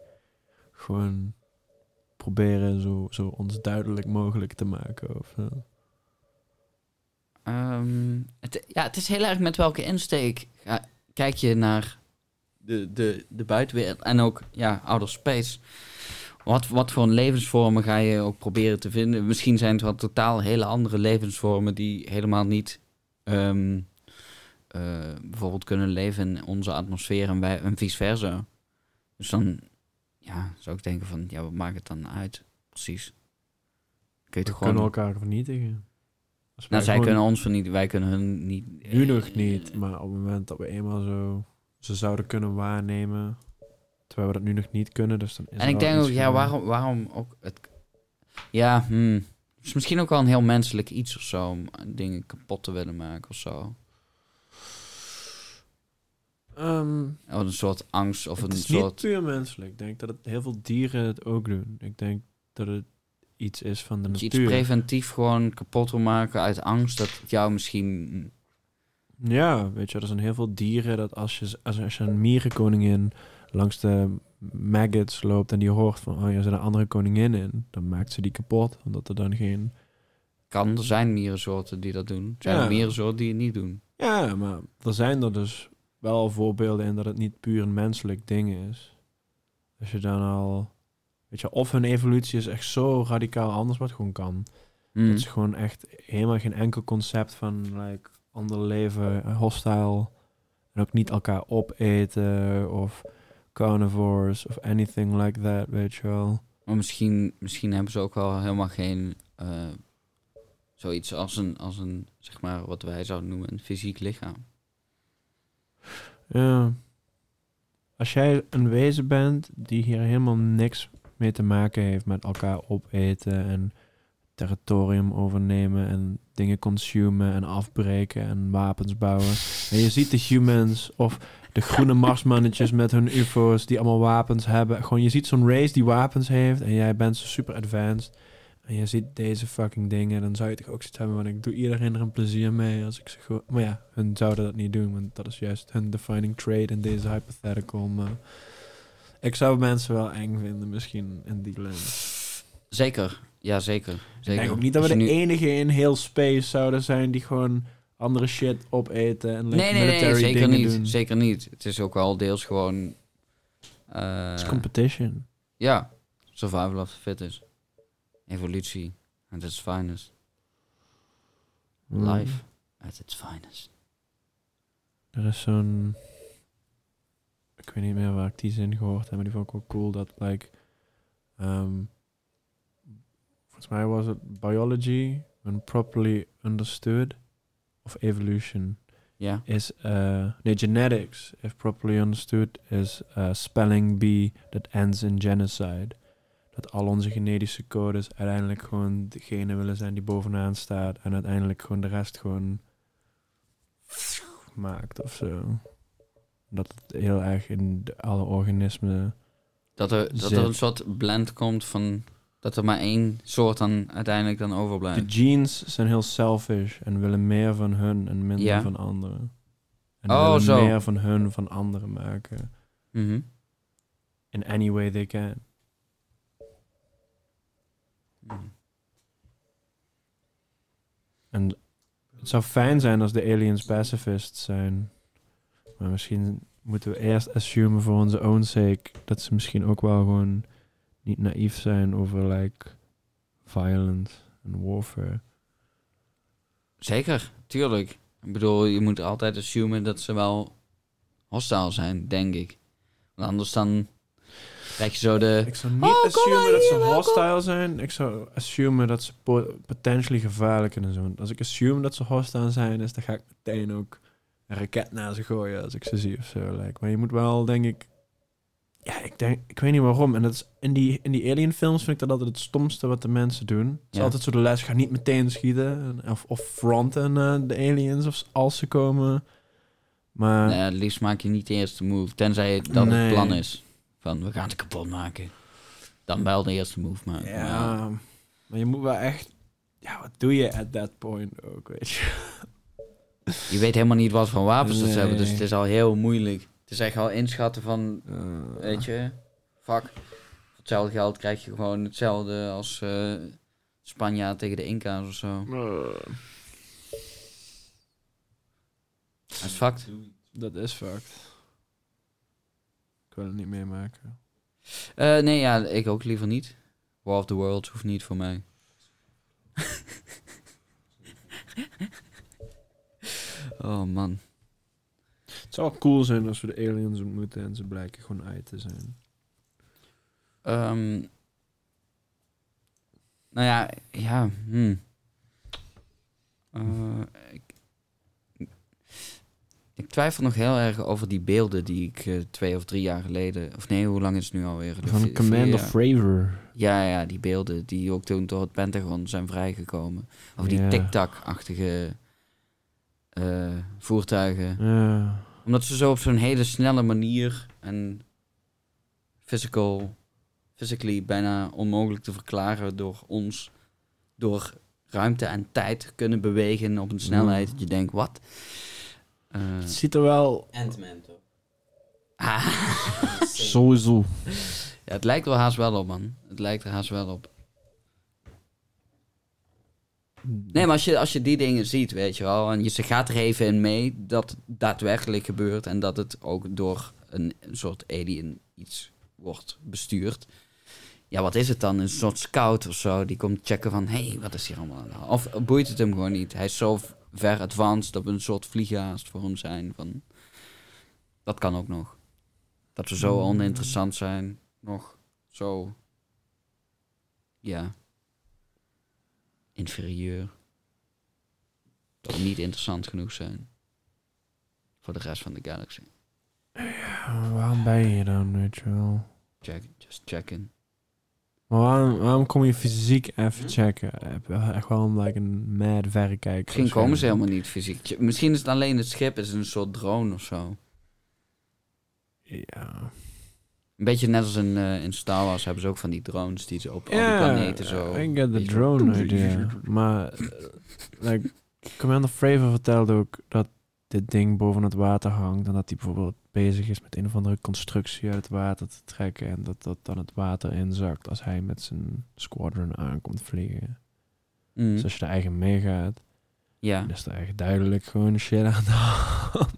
gewoon... proberen zo, zo ons duidelijk mogelijk te maken. Of, um, het, ja, het is heel erg met welke insteek ja, kijk je naar de, de, de buitenwereld en ook ja, outer space. Wat, wat voor levensvormen ga je ook proberen te vinden? Misschien zijn het wel totaal hele andere levensvormen die helemaal niet um, uh, bijvoorbeeld kunnen leven in onze atmosfeer en, wij, en vice versa. Dus dan... Ja, zou ik denken van, ja, wat maakt het dan uit? Precies. Kun je we toch kunnen gewoon... elkaar vernietigen. Nou, zij gewoon... kunnen ons vernietigen, wij kunnen hun niet... Nu nog niet, maar op het moment dat we eenmaal zo... ze zouden kunnen waarnemen, terwijl we dat nu nog niet kunnen, dus dan is en ik denk ook, van... ja, waarom, waarom ook... het Ja, hmm. Het is misschien ook wel een heel menselijk iets of zo, om dingen kapot te willen maken of zo. Um, of een soort angst of een soort... Het is niet puur menselijk. Ik denk dat het heel veel dieren het ook doen. Ik denk dat het iets is van de natuur. Iets preventief gewoon kapot wil maken uit angst dat het jou misschien... Ja, weet je, er zijn heel veel dieren dat als je, als, als je een mierenkoningin langs de maggots loopt en die hoort van, oh ja, er zit een andere koningin in, dan maakt ze die kapot, omdat er dan geen... Kan, er zijn mierensoorten die dat doen. Er zijn ja. mierensoorten die het niet doen. Ja, maar er zijn er dus... wel voorbeelden in dat het niet puur een menselijk ding is. Als je dan al... Weet je, of hun evolutie is echt zo radicaal anders wat gewoon kan. Mm. Dat is gewoon echt helemaal geen enkel concept van like, ander leven, hostile. En ook niet elkaar opeten of carnivores of anything like that, weet je wel. Maar misschien, misschien hebben ze ook wel helemaal geen... Uh, zoiets als een, als een, zeg maar, wat wij zouden noemen een fysiek lichaam. Ja. Als jij een wezen bent die hier helemaal niks mee te maken heeft met elkaar opeten en territorium overnemen en dingen consumen en afbreken en wapens bouwen. En je ziet de humans of de groene marsmannetjes met hun ufo's die allemaal wapens hebben. Gewoon, je ziet zo'n race die wapens heeft en jij bent zo super advanced. En je ziet deze fucking dingen, dan zou je toch ook zoiets hebben, want ik doe iedereen er een plezier mee als ik ze gewoon... Maar ja, hun zouden dat niet doen, want dat is juist hun defining trait in deze hypothetical. Maar ik zou mensen wel eng vinden, misschien, in die lens. Zeker, ja, zeker. zeker. Ik denk ook niet dat we de nu... enige in heel space zouden zijn die gewoon andere shit opeten en like, nee, nee, military nee, nee, zeker dingen niet, doen. Zeker niet. Het is ook wel deels gewoon... Uh... Het is competition. Ja, survival of the fittest. Evolutie at its finest. Life at its finest. Er is zo'n... Ik weet niet meer waar ik die zin gehoord heb, maar die vond ik wel cool. Dat, like... Um, volgens mij was het biology, when properly understood, of evolution. Yeah. Is... Uh, nee, genetics, if properly understood, is uh, spelling bee that ends in genocide. Dat al onze genetische codes uiteindelijk gewoon degene willen zijn die bovenaan staat. En uiteindelijk gewoon de rest gewoon maakt of zo. Dat het heel erg in de, alle organismen dat er, dat er een soort blend komt van dat er maar één soort dan uiteindelijk dan overblijft. De genes zijn heel selfish en willen meer van hun en minder ja. van anderen. En oh, willen zo. meer van hun van anderen maken. Mm-hmm. In any way they can. En het zou fijn zijn als de aliens pacifists zijn. Maar misschien moeten we eerst assumen voor onze own sake dat ze misschien ook wel gewoon niet naïef zijn over like violence en warfare. Zeker, tuurlijk. Ik bedoel, je moet altijd assumen dat ze wel hostile zijn, denk ik. Want anders dan... Krijg je zo de... Ik zou niet oh, assumen dat ze hostile kom. zijn. Ik zou assumen dat ze po- potentially gevaarlijk kunnen zijn. Als ik assume dat ze hostile zijn, is, dan ga ik meteen ook een raket naar ze gooien als ik ze zie of zo. Like. Maar je moet wel, denk ik... Ja, ik denk... Ik weet niet waarom. En dat is in die, in die alien films vind ik dat altijd het stomste wat de mensen doen. Het is ja. altijd zo de les, ga niet meteen schieten. Of, of fronten uh, de aliens of als ze komen. Maar... Nee, het liefst maak je niet de eerste move. Tenzij dat nee. het plan is. Van, we gaan het kapot maken. Dan wel de eerste move maken. Ja, maar, maar je moet wel echt... Ja, wat doe je at that point ook, weet je? Je weet helemaal niet wat voor wapens nee. dat ze hebben, dus het is al heel moeilijk. Het is echt al inschatten van, uh, weet je, fuck. Voor hetzelfde geld krijg je gewoon hetzelfde als uh, Spanjaard tegen de Inca's of zo. Uh. Dat is fucked. Dat is fucked. Niet meemaken. Uh, nee, ja, ik ook liever niet. War of the Worlds hoeft niet voor mij. Oh man. Het zou wel cool zijn als we de aliens ontmoeten en ze blijken gewoon uit te zijn. Um, nou ja, ja. Hmm. Uh, ik Ik twijfel nog heel erg over die beelden die ik uh, twee of drie jaar geleden... Of nee, hoe lang is het nu alweer? Van v- Commander Fravor. Ja, ja, die beelden die ook toen door het Pentagon zijn vrijgekomen. Of die yeah. tic-tac-achtige uh, voertuigen. Yeah. Omdat ze zo op zo'n hele snelle manier... en physical, physically bijna onmogelijk te verklaren door ons... door ruimte en tijd kunnen bewegen op een snelheid... Mm. dat je denkt, wat... Uh, het ziet er wel... Ant-Man, toch? Ah. Sowieso. Ja, het lijkt er haast wel op, man. Het lijkt er haast wel op. Nee, maar als je, als je die dingen ziet, weet je wel, en je ze gaat er even in mee dat het daadwerkelijk gebeurt en dat het ook door een, een soort alien iets wordt bestuurd. Ja, wat is het dan? Een soort scout of zo, die komt checken van, hé, hey, wat is hier allemaal? Of boeit het hem gewoon niet? Hij is zo ver advanced dat we een soort vlieghaast voor hem zijn. Van, dat kan ook nog. Dat we zo oninteressant zijn, nog zo, ja, inferieur. Dat we niet interessant genoeg zijn voor de rest van de galaxy. Ja, waarom ben je dan, weet je wel? Check, just check-in. Maar waarom, waarom kom je fysiek even checken? Echt gewoon like een mad verrekijker. Misschien komen ze helemaal niet fysiek. Misschien is het alleen het schip, is een soort drone of zo. Ja. Een beetje net als in, uh, in Star Wars hebben ze ook van die drones die ze op yeah, al die planeten zo... Ja, I get the drone idea. Maar, uh, like, Commander Fravor vertelde ook dat dit ding boven het water hangt en dat hij bijvoorbeeld bezig is met een of andere constructie uit het water te trekken en dat dat dan het water inzakt als hij met zijn squadron aankomt vliegen. Mm. Dus als je er eigen mee gaat, ja, dan is er echt duidelijk gewoon shit aan de hand.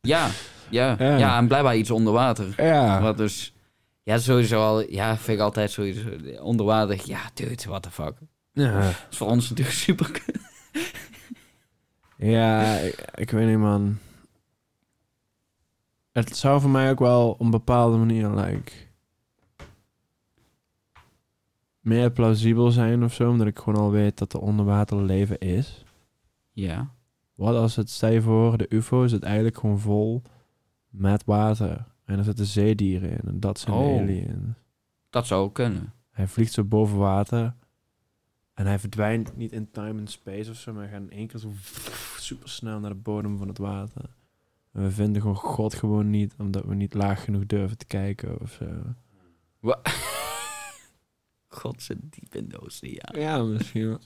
Ja, ja, ja, ja, en blijkbaar iets onder water. Ja. Wat dus, ja, sowieso al, ja, vind ik altijd sowieso onder water. Ja, dude, what the fuck. Ja. Dat is voor ons natuurlijk super. Ja, ik, ik weet niet, man. Het zou voor mij ook wel op een bepaalde manier like, meer plausibel zijn of zo, omdat ik gewoon al weet dat er onderwater leven is. Ja. Wat als het, stel je voor, de U F O is het eigenlijk gewoon vol met water. En er zitten zeedieren in en dat zijn oh, aliens. Dat zou kunnen. Hij vliegt zo boven water en hij verdwijnt niet in time en space of zo, maar hij gaat in één keer zo super snel naar de bodem van het water. En we vinden gewoon God gewoon niet, omdat we niet laag genoeg durven te kijken of zo. Wa- God zit diep in de oceaan. Ja, misschien wel.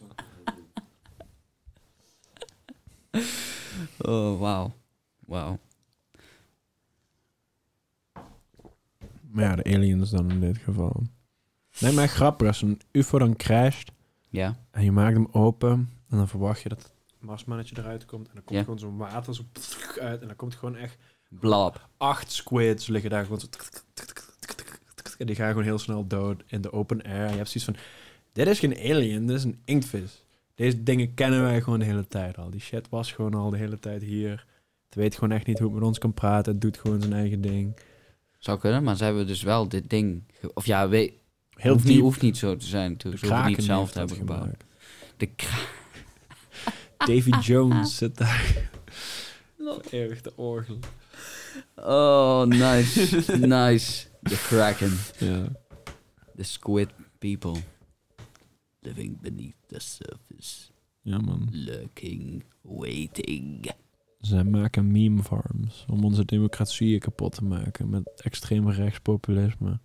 Oh, wauw. Wauw. Maar ja, de aliens dan in dit geval. Nee, maar grappig. Als een U F O dan crasht... Ja. En je maakt hem open... en dan verwacht je dat het marsmannetje eruit komt... en dan komt ja. gewoon zo'n water zo uit... en dan komt gewoon echt... Blab. Acht squids liggen daar gewoon zo... en die gaan gewoon heel snel dood... in de open air. Je hebt zoiets van... dit is geen alien, dit is een inktvis. Deze dingen kennen wij gewoon de hele tijd al. Die shit was gewoon al de hele tijd hier. Het weet gewoon echt niet hoe het met ons kan praten. Het doet gewoon zijn eigen ding. Zou kunnen, maar ze hebben dus wel dit ding... Ge- of ja, weet... Heel diep. Die hoeft niet zo te zijn natuurlijk. Ze hoeven niet zelf te hebben gebouwd. Gemaakt. De kra- Davy Jones zit daar. Eeuwig de orgel. Oh, nice. Nice. De kraken. Yeah. The squid people. Living beneath the surface. Ja, man. Lurking, waiting. Zij maken meme farms om onze democratieën kapot te maken met extreem rechtspopulisme.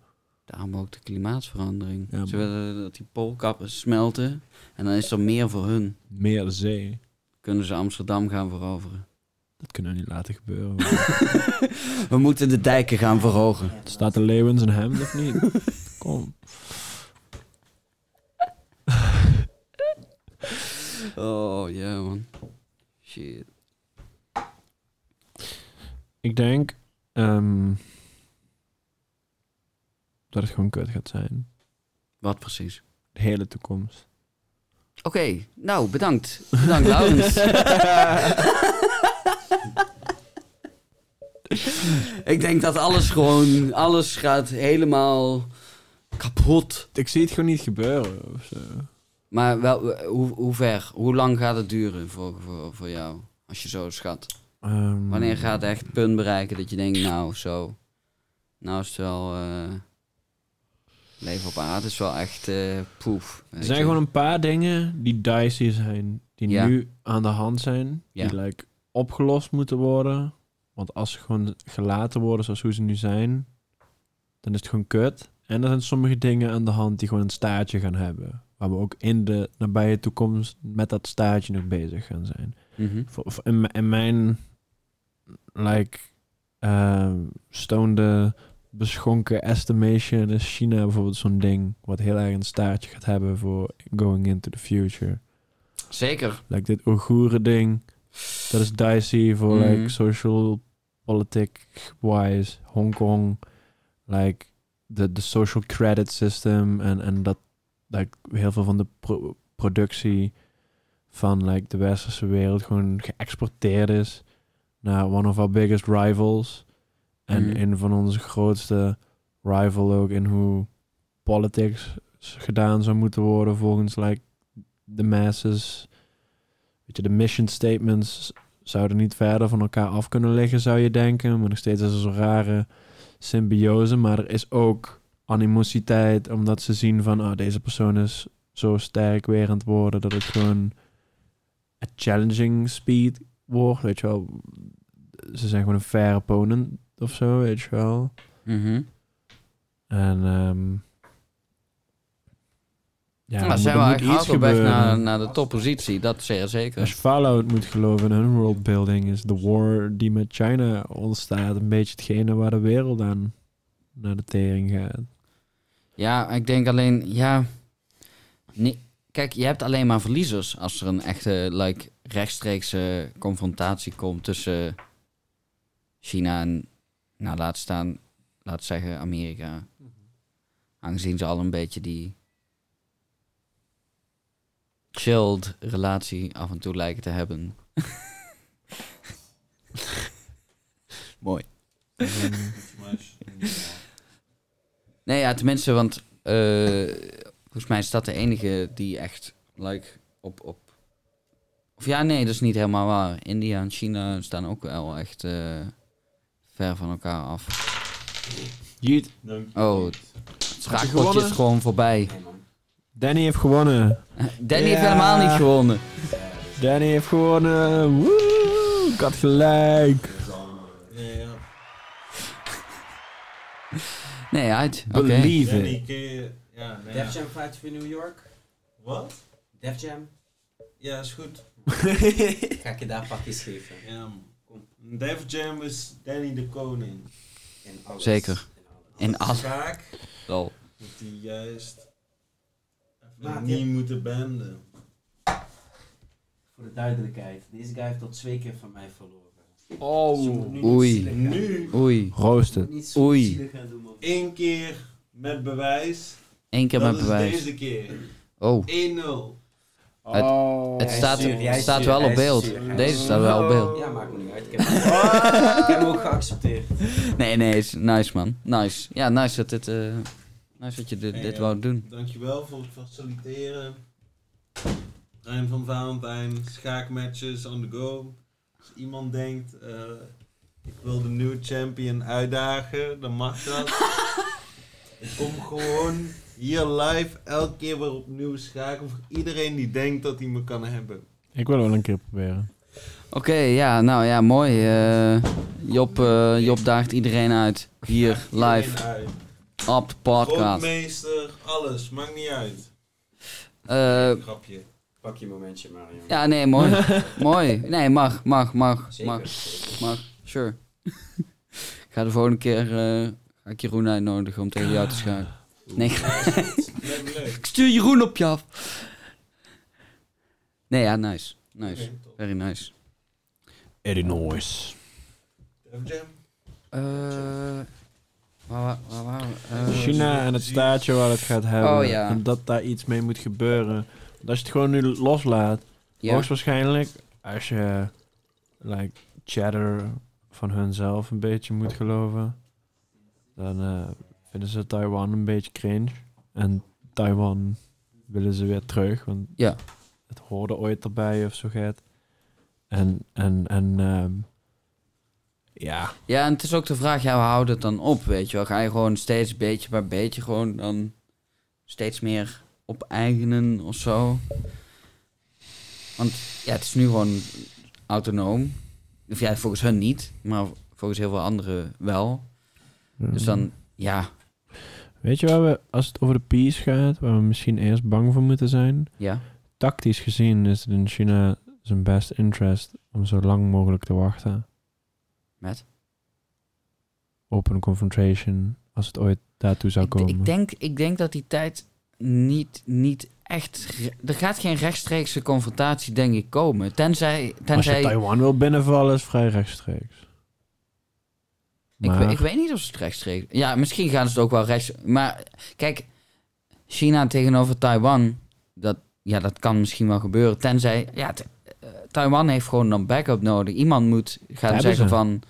Daarom ook de klimaatverandering. Ja, ze willen dat die poolkappen smelten en dan is er meer voor hun. Meer de zee. Kunnen ze Amsterdam gaan veroveren? Dat kunnen we niet laten gebeuren. We moeten de dijken gaan verhogen. Staat de leeuw in zijn hemd of niet? Kom. Oh, ja, yeah, man. Shit. Ik denk... Um, dat het gewoon kut gaat zijn. Wat precies? De hele toekomst. Oké, okay, nou, bedankt. Bedankt, Laurens. Ik denk dat alles gewoon... Alles gaat helemaal kapot. Ik zie het gewoon niet gebeuren, of zo. Maar wel, hoe, hoe ver? Hoe lang gaat het duren voor, voor, voor jou? Als je zo schat. Um, Wanneer gaat het echt het punt bereiken dat je denkt... Nou, zo. Nou is het wel... Uh, leven op aarde is wel echt uh, poef. Er zijn je. gewoon een paar dingen die dicey zijn. Die ja. nu aan de hand zijn. Ja. Die like, opgelost moeten worden. Want als ze gewoon gelaten worden zoals hoe ze nu zijn... Dan is het gewoon kut. En er zijn sommige dingen aan de hand die gewoon een staartje gaan hebben. Waar we ook in de nabije toekomst met dat staartje nog bezig gaan zijn. Mm-hmm. Voor, voor in, in mijn... like... Uh, stonede... beschonken estimation is China bijvoorbeeld zo'n ding wat heel erg een staartje gaat hebben voor going into the future. Zeker. Like dit Oeigoeren ding. Dat is dicey voor mm. like social politic wise. Hongkong. Like de social credit system. En dat like, heel veel van de pro- productie van like, de westerse wereld gewoon geëxporteerd is naar one of our biggest rivals. En mm. een van onze grootste rival ook in hoe politics gedaan zou moeten worden volgens like de masses. Weet je, de mission statements zouden niet verder van elkaar af kunnen liggen, zou je denken. Maar nog steeds is er zo'n rare symbiose. Maar er is ook animositeit, omdat ze zien van oh, deze persoon is zo sterk weer aan het worden dat het gewoon a challenging speed wordt. Weet je wel, ze zijn gewoon een fair opponent of zo, weet je wel. Mm-hmm. En um, ja, nou, zijn moet, we eigenlijk op weg naar, naar de toppositie, dat zeer zeker. Als Fallout moet geloven in hun worldbuilding, is de war die met China ontstaat een beetje hetgene waar de wereld aan naar de tering gaat. Ja, ik denk alleen, ja, nee, kijk, je hebt alleen maar verliezers als er een echte like, rechtstreekse confrontatie komt tussen China en, nou laat staan, laat zeggen Amerika. Aangezien ze al een beetje die chilled relatie af en toe lijken te hebben. Mooi. Nee, ja, tenminste, want uh, volgens mij is dat de enige die echt like, op, op... Of ja, nee, dat is niet helemaal waar. India en China staan ook wel echt uh, ver van elkaar af. Jeet. Oh, het schakelpotje is gewoon voorbij. Danny heeft gewonnen. Danny yeah. heeft helemaal niet gewonnen. Danny heeft gewonnen. Woe, ik had gelijk. Nee, uit. Oké. Okay. Believe it. Ja, nee, Def Jam ja. vijftig in New York. Wat? Def Jam. Ja, is goed. Ga ik je daar pakjes geven. Ja, kom. Def Jam is Danny de koning. In alles. Zeker. In alles. Zaak. Lol. Moet hij juist even niet moeten benden. Voor de duidelijkheid. Deze guy heeft tot twee keer van mij verloren. Oh. Nu Oei. Nu. Oei. Rooster. Oei. Eén keer met bewijs. Eén keer dat met is bewijs. Deze keer. Oh. één nul. Oh, het, het staat, zuur, het staat zuur, wel op beeld. Zuur, Deze staat wel op beeld. Ja, maakt me niet uit. Ik heb, oh. ik heb hem ook geaccepteerd. Nee, nee, is nice man. Nice. Ja, nice dat, dit, uh, nice dat je dit, hey, dit ja. wou doen. Dankjewel voor het faciliteren. Rijn van Valentijn, schaakmatches on the go. Als iemand denkt, uh, ik wil de nieuwe champion uitdagen, dan mag dat. Ik kom gewoon hier live elke keer weer opnieuw schakelen voor iedereen die denkt dat hij me kan hebben. Ik wil wel een keer proberen. Oké, okay, ja, nou ja, mooi. Uh, Job, uh, Job daagt iedereen uit. Hier, live. Uit. Op de podcast. Grootmeester, alles, maakt niet uit. Uh, Grapje. Pak je momentje, Mario. Ja, nee, mooi. mooi. Nee, mag, mag, mag. Zeker, mag, zeker. mag, sure. Ik ga de volgende keer... Uh, ga ik Jeroen uitnodigen om tegen jou te schakelen. Nee, ik stuur Jeroen op je af. Nee, ja, nice. Nice. Very nice. Very nice. Uh, waar, waar, waar, uh, China en het staatje waar het gaat hebben. Oh, ja. En dat daar iets mee moet gebeuren. Want als je het gewoon nu loslaat, ja. hoogstwaarschijnlijk, als je like chatter van hunzelf een beetje moet geloven, dan uh, vinden ze Taiwan een beetje cringe. En Taiwan willen ze weer terug, want ja. het hoorde ooit erbij of zo gaat. En, en, en, um, ja. Ja, en het is ook de vraag, ja, we houden het dan op, weet je wel. Ga je gewoon steeds beetje bij beetje gewoon dan steeds meer opeigenen of zo. Want ja, het is nu gewoon autonoom. Of ja, volgens hun niet, maar volgens heel veel anderen wel. Dus dan, ja. Weet je waar we, als het over de peace gaat, waar we misschien eerst bang voor moeten zijn? Ja. Tactisch gezien is het in China zijn best interest om zo lang mogelijk te wachten. Met? Open confrontation, als het ooit daartoe zou ik, komen. Ik denk, ik denk dat die tijd niet, niet echt... Er gaat geen rechtstreekse confrontatie, denk ik, komen. Tenzij... tenzij... Als je Taiwan wil binnenvallen, is vrij rechtstreeks. Maar... Ik, weet, ik weet niet of ze het rechtstreeks... Ja, misschien gaan ze het ook wel rechtstreeks... Maar kijk, China tegenover Taiwan... Dat, ja, dat kan misschien wel gebeuren. Tenzij... Ja, t- uh, Taiwan heeft gewoon een backup nodig. Iemand moet gaan hebben zeggen ze. van...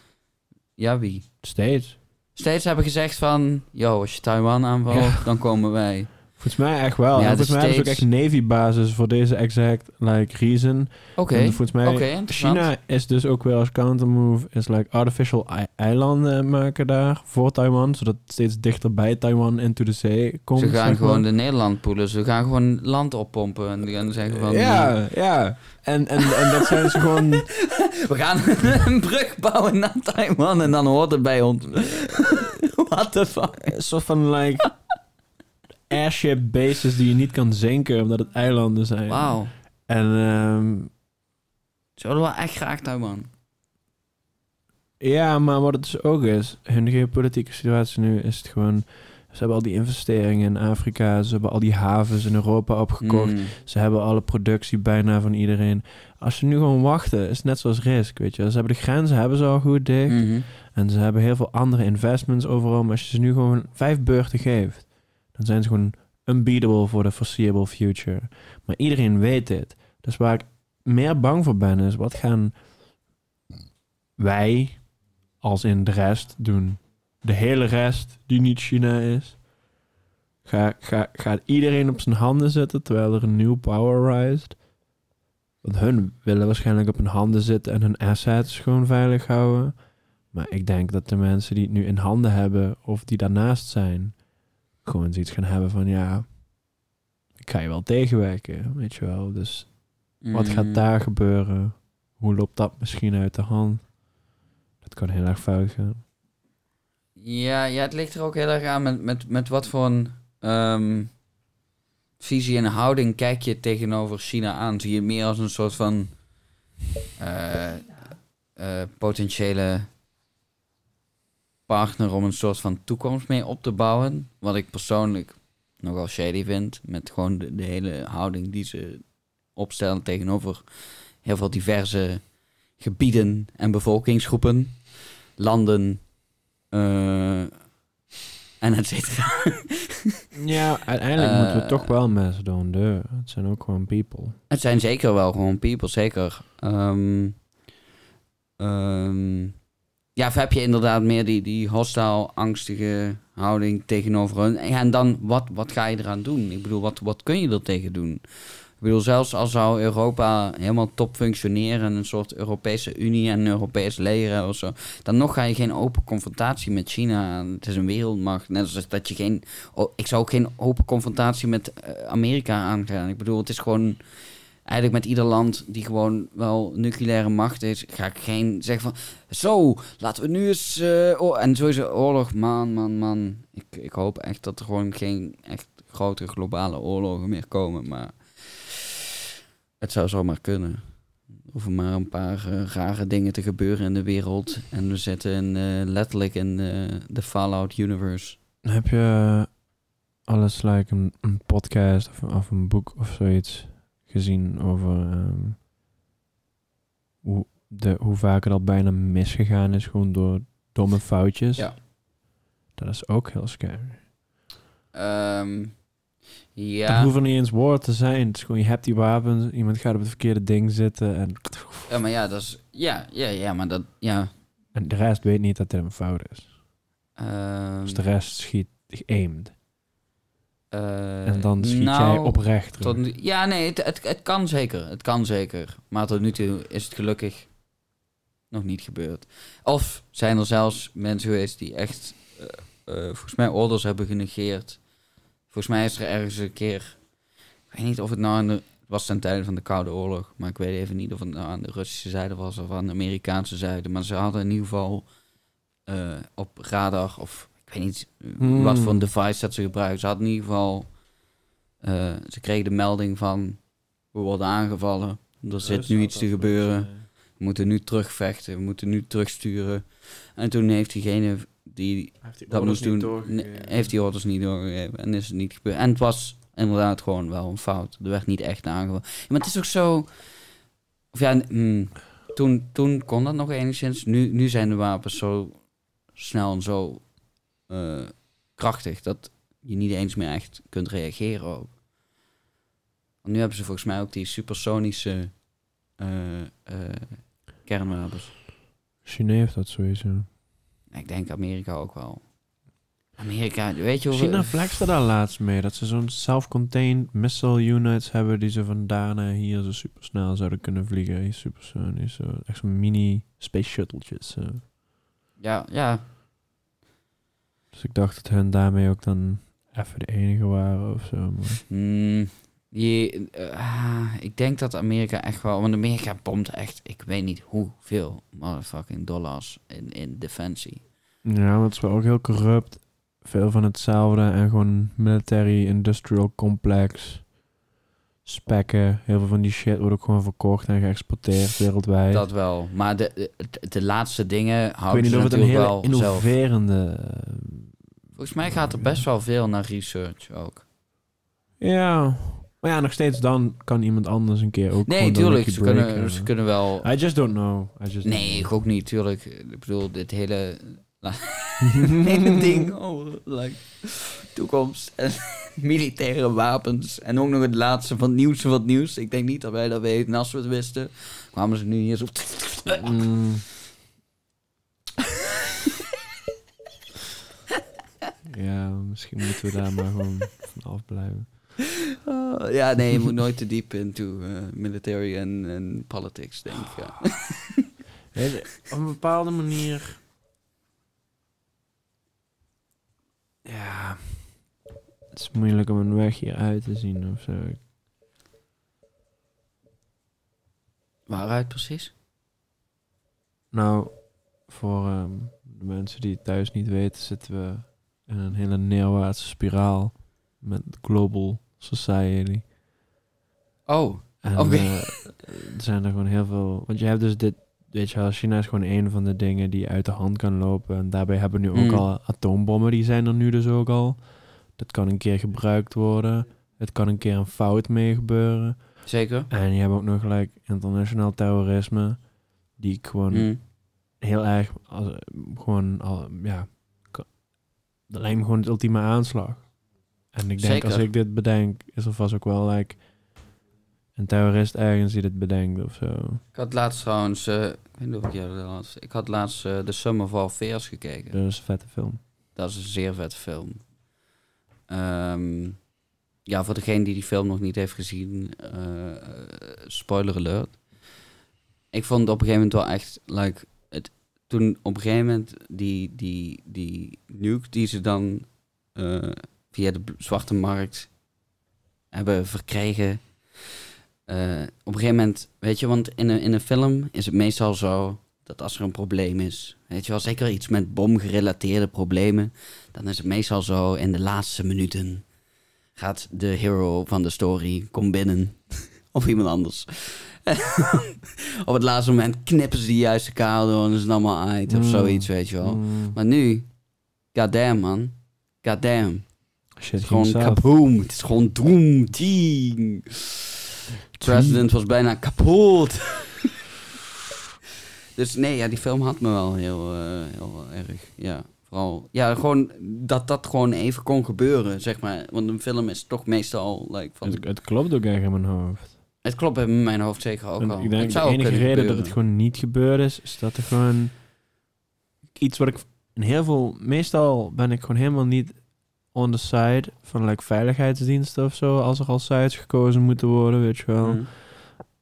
Ja, wie? Steeds. Steeds hebben gezegd van... Yo, als je Taiwan aanvalt, ja. dan komen wij... Volgens mij echt wel. Ja, volgens mij steeds... is ook echt Navy-basis voor deze exact like reason. Oké, okay. volgens mij okay, China is dus ook wel als countermove... is like artificial i- eilanden maken daar voor Taiwan... zodat het steeds dichter bij Taiwan into the sea komt. Ze gaan gewoon de Nederland poelen. Ze gaan gewoon land oppompen en, en zeggen van... Ja, yeah, ja. Yeah. En, en, en dat zijn ze gewoon... We gaan een brug bouwen naar Taiwan en dan hoort het bij ons. What the fuck? Een soort van like... airship bases die je niet kan zinken omdat het eilanden zijn. Wauw. En um, ze hadden wel echt graag Taiwan. Ja, maar wat het dus ook is, hun geopolitieke situatie nu is het gewoon... Ze hebben al die investeringen in Afrika, ze hebben al die havens in Europa opgekocht. Mm. Ze hebben alle productie bijna van iedereen. Als ze nu gewoon wachten, is het net zoals Risk, weet je. Ze hebben de grenzen hebben ze al goed dicht. Mm-hmm. En ze hebben heel veel andere investments overal. Maar als je ze nu gewoon vijf beurten geeft... Dan zijn ze gewoon unbeatable voor de foreseeable future. Maar iedereen weet dit. Dus waar ik meer bang voor ben is... wat gaan wij als in de rest doen? De hele rest die niet China is. Ga, ga, gaat iedereen op zijn handen zitten... terwijl er een nieuw power rised? Want hun willen waarschijnlijk op hun handen zitten... en hun assets gewoon veilig houden. Maar ik denk dat de mensen die het nu in handen hebben... of die daarnaast zijn... gewoon zoiets gaan hebben van, ja, ik ga je wel tegenwerken, weet je wel. Dus mm. wat gaat daar gebeuren? Hoe loopt dat misschien uit de hand? Dat kan heel erg fout gaan. Ja, ja, het ligt er ook heel erg aan met, met, met wat voor een um, visie en houding kijk je tegenover China aan. Zie je het meer als een soort van uh, uh, potentiële... partner om een soort van toekomst mee op te bouwen. Wat ik persoonlijk nogal shady vind. Met gewoon de, de hele houding die ze opstellen tegenover heel veel diverse gebieden en bevolkingsgroepen. Landen. Uh, en et cetera. Ja, uiteindelijk uh, moeten we toch wel mensen doen. De, het zijn ook gewoon people. Het zijn zeker wel gewoon people, zeker. Um, um, Ja, of heb je inderdaad meer die, die hostile, angstige houding tegenover hun. Ja, en dan, wat, wat ga je eraan doen? Ik bedoel, wat, wat kun je er tegen doen? Ik bedoel, zelfs al zou Europa helemaal top functioneren... een soort Europese Unie en Europees leren of zo... dan nog ga je geen open confrontatie met China aan. Het is een wereldmacht. Net als dat je geen... Oh, ik zou ook geen open confrontatie met Amerika aangaan. Ik bedoel, het is gewoon... Eigenlijk met ieder land die gewoon wel nucleaire macht is... ga ik geen zeggen van... Zo, laten we nu eens... Uh, oh, en sowieso oorlog, man, man, man. Ik, ik hoop echt dat er gewoon geen echt grotere globale oorlogen meer komen. Maar het zou zomaar kunnen. Er hoeven maar een paar uh, rare dingen te gebeuren in de wereld. En we zitten in, uh, letterlijk in uh, de Fallout universe. Heb je alles like een, een podcast of, of een boek of zoiets... gezien over um, hoe, de, hoe vaak het al bijna misgegaan is, gewoon door domme foutjes. Ja. Dat is ook heel scary. Um, ja. Dat hoeft er niet eens woord te zijn. Het is gewoon, je hebt die wapens, iemand gaat op het verkeerde ding zitten en... Ja, maar ja, dat is... Ja, ja, ja, maar dat... Ja. En de rest weet niet dat dit een fout is. Um, dus de rest schiet geaimed. Uh, en dan schiet nou, jij oprecht. Tot nu, ja, nee, het, het, het kan zeker. Het kan zeker. Maar tot nu toe is het gelukkig nog niet gebeurd. Of zijn er zelfs mensen geweest die echt, uh, uh, volgens mij, orders hebben genegeerd. Volgens mij is er ergens een keer... Ik weet niet of het nou aan de... Het was ten tijde van de Koude Oorlog. Maar ik weet even niet of het nou aan de Russische zijde was of aan de Amerikaanse zijde. Maar ze hadden in ieder geval uh, op radar of... Ik weet niet hmm. wat voor een device dat ze gebruiken. Ze hadden in ieder geval... Uh, ze kregen de melding van... We worden aangevallen. Er zit nu iets te gebeuren. We moeten nu terugvechten. We moeten nu terugsturen. En toen heeft diegene die, heeft die dat moest doen... Ne- heeft die orders niet doorgegeven. En is het niet gebeurd. En het was inderdaad gewoon wel een fout. Er werd niet echt aangevallen. Ja, maar het is ook zo... Of ja, mm, toen, toen kon dat nog enigszins. Nu, nu zijn de wapens zo snel en zo uh, krachtig... dat je niet eens meer echt kunt reageren op. Want nu hebben ze volgens mij ook die supersonische uh, uh, kernwapens. China heeft dat sowieso. Ik denk Amerika ook wel. Amerika, weet je hoeveel... China flexte daar laatst mee. Dat ze zo'n self-contained missile units hebben... die ze van daar naar hier zo supersnel zouden kunnen vliegen. Hier supersonisch. Zo. Echt zo'n mini space shuttletjes. Zo. Ja, ja. Dus ik dacht dat hun daarmee ook dan even de enige waren of zo. Maar... Mm, je, uh, ik denk dat Amerika echt wel... Want Amerika pompt echt, ik weet niet hoeveel motherfucking dollars in, in defensie. Ja, dat is wel ook heel corrupt. Veel van hetzelfde en gewoon military, industrial complex, spekken. Heel veel van die shit wordt ook gewoon verkocht en geëxporteerd wereldwijd. Dat wel, maar de, de, de laatste dingen houden ze natuurlijk wel zelf. Ik weet niet of het een hele innoverende... Volgens mij gaat er best wel veel naar research ook. Ja, maar ja, nog steeds dan kan iemand anders een keer ook... Nee, tuurlijk, ze kunnen, ze kunnen wel... I just don't know. I just nee, don't know. Ik ook niet, tuurlijk. Ik bedoel, dit hele... hele ding over like, toekomst en militaire wapens. En ook nog het laatste van het nieuws van het nieuws. Ik denk niet dat wij dat weten. En als we het wisten, kwamen ze nu hier zo... Mm. Ja, misschien moeten we daar maar gewoon van afblijven. Uh, ja, nee, je moet nooit te diep into uh, military en politics, denk ik. Ja. Hey, op een bepaalde manier... Ja, het is moeilijk om een weg hieruit te zien of zo. Waaruit precies? Nou, voor um, de mensen die het thuis niet weten, zitten we in een hele neerwaartse spiraal met global society. Oh, oké. Okay. Er zijn er gewoon heel veel... Want je hebt dus dit... Weet je wel, China is gewoon een van de dingen die uit de hand kan lopen. En daarbij hebben we nu ook mm. al atoombommen, die zijn er nu dus ook al. Dat kan een keer gebruikt worden. Het kan een keer een fout mee gebeuren. Zeker. En je hebt ook nog gelijk internationaal terrorisme. Die ik gewoon mm. heel erg... Als, gewoon al, ja, dat lijkt me gewoon het ultieme aanslag. En ik denk, Zeker. als ik dit bedenk, is er vast ook wel... Like, een terrorist ergens die dit bedenkt of zo. Ik had laatst trouwens... Uh, ik weet niet of ik je laatst... Ik had laatst uh, The Sum of All Fears gekeken. Dat is een vette film. Dat is een zeer vette film. Um, ja, voor degene die die film nog niet heeft gezien... Uh, spoiler alert. Ik vond het op een gegeven moment wel echt... Like, het, toen op een gegeven moment die, die, die nuke die ze dan... Uh, via de zwarte markt hebben verkregen... Uh, op een gegeven moment, weet je, want in een, in een film is het meestal zo dat als er een probleem is, weet je wel, zeker iets met bomgerelateerde problemen, dan is het meestal zo, in de laatste minuten gaat de hero van de story, komt binnen, of iemand anders. Op het laatste moment knippen ze die juiste kaal door en is het allemaal uit, of mm. zoiets, weet je wel. Mm. Maar nu, goddamn man, goddamn. Shit, het is gewoon kaboom, het is gewoon doom, ding. President was bijna kapot. Dus nee, ja, die film had me wel heel, uh, heel erg. Ja, vooral. Ja, gewoon dat dat gewoon even kon gebeuren, zeg maar. Want een film is toch meestal... Like, van het, het klopt ook echt in mijn hoofd. Het klopt in mijn hoofd zeker ook en al. Ik denk de enige reden gebeuren. dat het gewoon niet gebeurd is, is dat er gewoon iets wat ik... In heel veel... Meestal ben ik gewoon helemaal niet... on the side van like veiligheidsdiensten of zo, als er al sites gekozen moeten worden, weet je wel. Mm.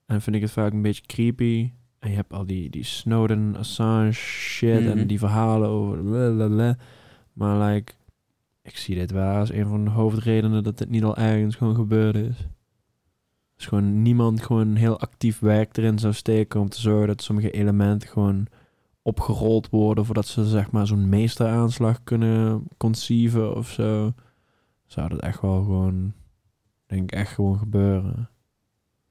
En vind ik het vaak een beetje creepy. En je hebt al die, die Snowden, Assange shit mm-hmm. en die verhalen over... Blablabla. Maar like, ik zie dit wel als een van de hoofdredenen dat dit niet al ergens gewoon gebeurd is. Dus gewoon niemand gewoon heel actief werk erin zou steken om te zorgen dat sommige elementen gewoon... opgerold worden voordat ze zeg maar zo'n meesteraanslag kunnen conceiven of zo, zou dat echt wel gewoon, denk ik, echt gewoon gebeuren.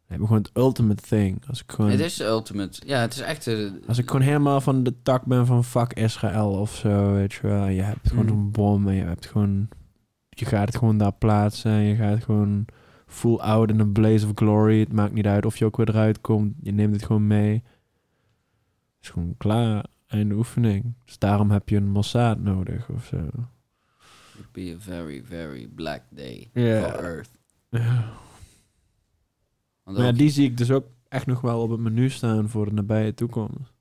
We hebben gewoon het ultimate thing. Als ik gewoon, het is de ultimate. Ja, het is echt... De... Als ik gewoon helemaal van de tak ben van fuck Israël of zo, weet je wel. Je hebt gewoon mm. een bom en je hebt gewoon... je gaat gewoon daar plaatsen. En je gaat gewoon full out in een blaze of glory. Het maakt niet uit of je ook weer eruit komt. Je neemt het gewoon mee. Het is gewoon klaar. Einde oefening. Dus daarom heb je een Mossad nodig of zo. It would be a very, very black day yeah. for Earth. Ja. Maar ja, die zie ik dus ook echt nog wel op het menu staan voor de nabije toekomst.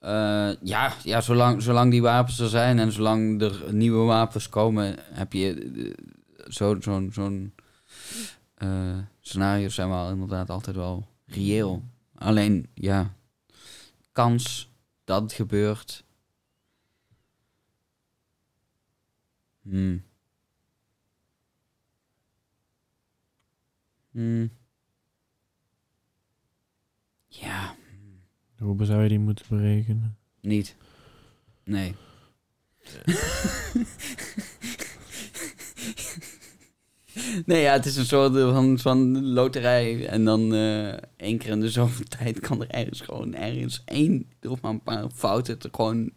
Uh, ja, ja zolang, zolang die wapens er zijn en zolang er nieuwe wapens komen, heb je uh, zo, zo'n, zo'n uh, scenario's zijn wel inderdaad altijd wel reëel. Alleen, ja, kans dat het gebeurt. Hmm. Hmm. Ja. Hoe zou je die moeten berekenen? Niet. Nee. Ja. nee, ja, het is een soort van, van loterij. En dan uh, één keer in de zoveel tijd kan er ergens gewoon ergens één... Er hoeft maar een paar fouten te gewoon...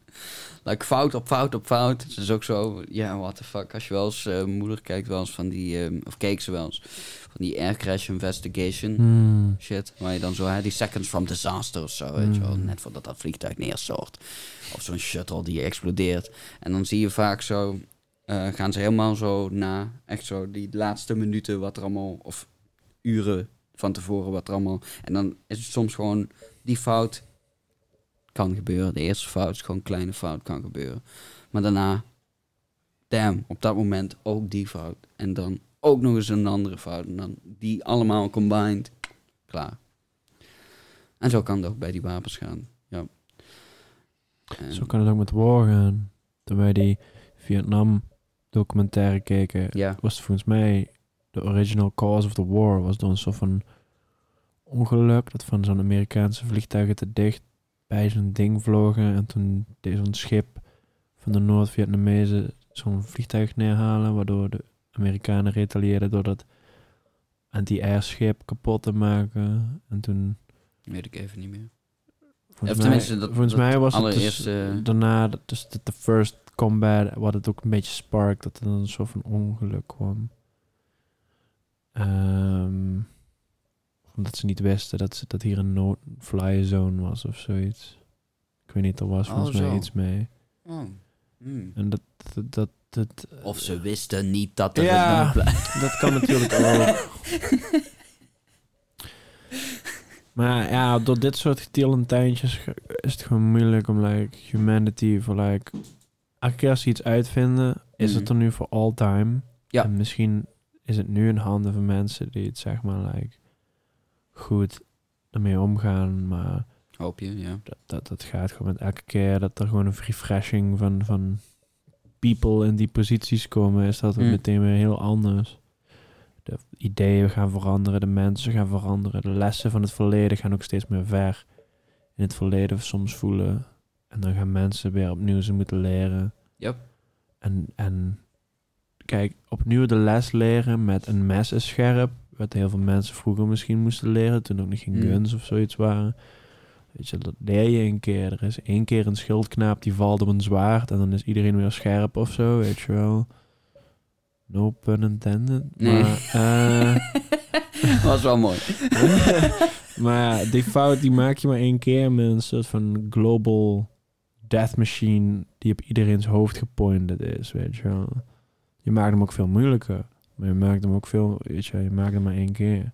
Like, fout op fout op fout. Het is ook zo, ja, yeah, what the fuck. Als je wel eens, uh, moeder kijkt wel eens van die... Uh, of keek ze wel eens van die air crash investigation hmm. shit. Waar je dan zo, hè, die seconds from disaster of zo, weet je wel. Net voordat dat vliegtuig neerstort. Of zo'n shuttle die explodeert. En dan zie je vaak zo... Uh, gaan ze helemaal zo na, echt zo die laatste minuten wat er allemaal... Of uren van tevoren wat er allemaal... En dan is het soms gewoon die fout... kan gebeuren. De eerste fout is gewoon een kleine fout, kan gebeuren. Maar daarna, damn, op dat moment ook die fout. En dan ook nog eens een andere fout. En dan die allemaal combined, klaar. En zo kan het ook bij die wapens gaan. Ja. En zo kan het ook met war gaan. Toen wij die Vietnam documentaire keken, ja. was volgens mij de original cause of the war, was dan zo van ongeluk, dat van zo'n Amerikaanse vliegtuigen te dicht bij zo'n ding vlogen en toen deed zo'n schip van de Noord-Vietnamezen zo'n vliegtuig neerhalen, waardoor de Amerikanen retalieerden door dat anti-air schip kapot te maken. En toen... Weet ik even niet meer. Volgens, mij, dat, volgens dat mij was het dus uh... daarna, dus de first combat, wat het ook een beetje spark, dat er dan een soort van ongeluk kwam. Um, Omdat ze niet wisten dat, ze, dat hier een no-fly zone was of zoiets. Ik weet niet, er was oh, volgens mij zo. iets mee. Oh. Mm. En dat, dat, dat, dat... Of ze wisten niet dat er ja, een no-fly... dat kan natuurlijk ook. Maar ja, door dit soort getalentijntjes is het gewoon moeilijk om like humanity voor like... Elke keer als ze iets uitvinden, mm. is het er nu voor all time. Ja. En misschien is het nu in handen van mensen die het zeg maar like... goed ermee omgaan, maar hoop je, ja. Dat, dat, dat gaat gewoon met elke keer dat er gewoon een refreshing van, van people in die posities komen, is dat mm. meteen weer heel anders. De ideeën gaan veranderen, de mensen gaan veranderen, de lessen van het verleden gaan ook steeds meer ver in het verleden soms voelen. En dan gaan mensen weer opnieuw ze moeten leren. Yep. En, en kijk, opnieuw de les leren met een mes is scherp. Wat heel veel mensen vroeger misschien moesten leren, toen ook nog geen guns mm. of zoiets waren. Weet je, dat leer je een keer. Er is één keer een schildknaap die valt op een zwaard en dan is iedereen weer scherp of zo, weet je wel. No pun intended. Nee. Maar, uh, was wel mooi. Maar die fout die maak je maar één keer met een soort van global death machine die op iedereen's hoofd gepointed is, weet je wel. Je maakt hem ook veel moeilijker. Maar je maakt hem ook veel, weet je, je maakt hem maar één keer. En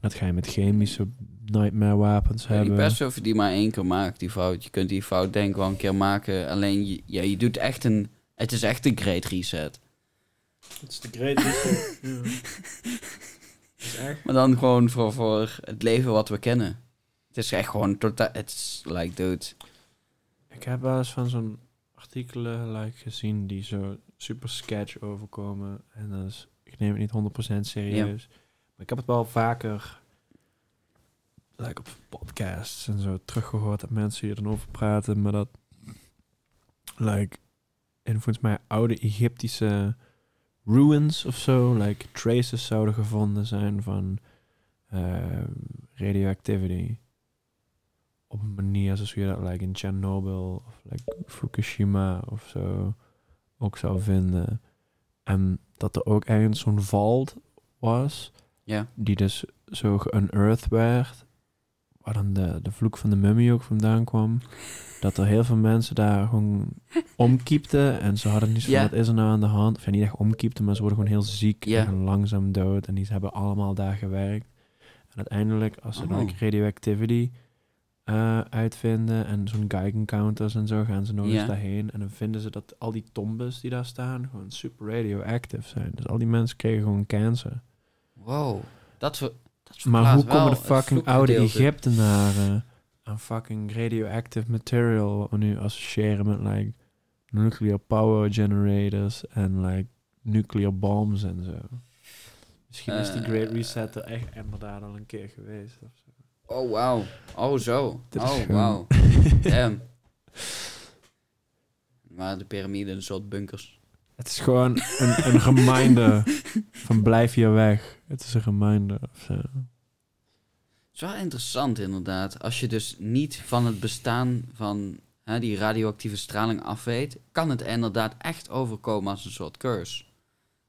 dat ga je met chemische nightmare wapens ja, hebben. Ik weet best of je die maar één keer maakt, die fout. Je kunt die fout denk ik wel een keer maken. Alleen, je, ja, je doet echt een... Het is echt een great reset. Het is de great reset, ja. Is echt... Maar dan gewoon voor, voor het leven wat we kennen. Het is echt gewoon totaal... Het is like, dude. Ik heb wel eens van zo'n artikelen like, gezien die zo super sketch overkomen. En dat is... Ik neem het niet honderd procent serieus. Ja. Maar ik heb het wel vaker... Like op podcasts en zo teruggehoord... dat mensen hier dan over praten. Maar dat... Like... En volgens mij oude Egyptische... ruins of zo. Like traces zouden gevonden zijn van... Uh, radioactivity. Op een manier zoals je dat... Like in Chernobyl of like Fukushima of zo... ook zou vinden... En dat er ook ergens zo'n vault was, yeah. die dus zo ge-unearthed werd, waar dan de, de vloek van de mummy ook vandaan kwam. Dat er heel veel mensen daar gewoon omkiepten en ze hadden niet zo yeah. van, wat is er nou aan de hand? Of ja, niet echt omkiepten, maar ze worden gewoon heel ziek yeah. en langzaam dood. En die hebben allemaal daar gewerkt. En uiteindelijk, als ze oh. dan radioactivity uh, uitvinden en zo'n Geigen counters en zo, gaan ze nog eens yeah. daarheen. En dan vinden ze dat al die tombes die daar staan gewoon super radioactive zijn. Dus al die mensen kregen gewoon cancer. Wow, dat is... Maar hoe komen de fucking oude Egyptenaren aan fucking radioactive material, wat we nu associëren met like nuclear power generators en like nuclear bombs en zo? Misschien uh, is die Great Reset er echt inderdaad al een keer geweest. Of zo. Oh wow, oh zo, Dit oh wow, damn. Maar de piramide, een soort bunkers. Het is gewoon een, een reminder van blijf hier weg. Het is een reminder. Het is wel interessant inderdaad. Als je dus niet van het bestaan van hè, die radioactieve straling af weet, kan het inderdaad echt overkomen als een soort curse.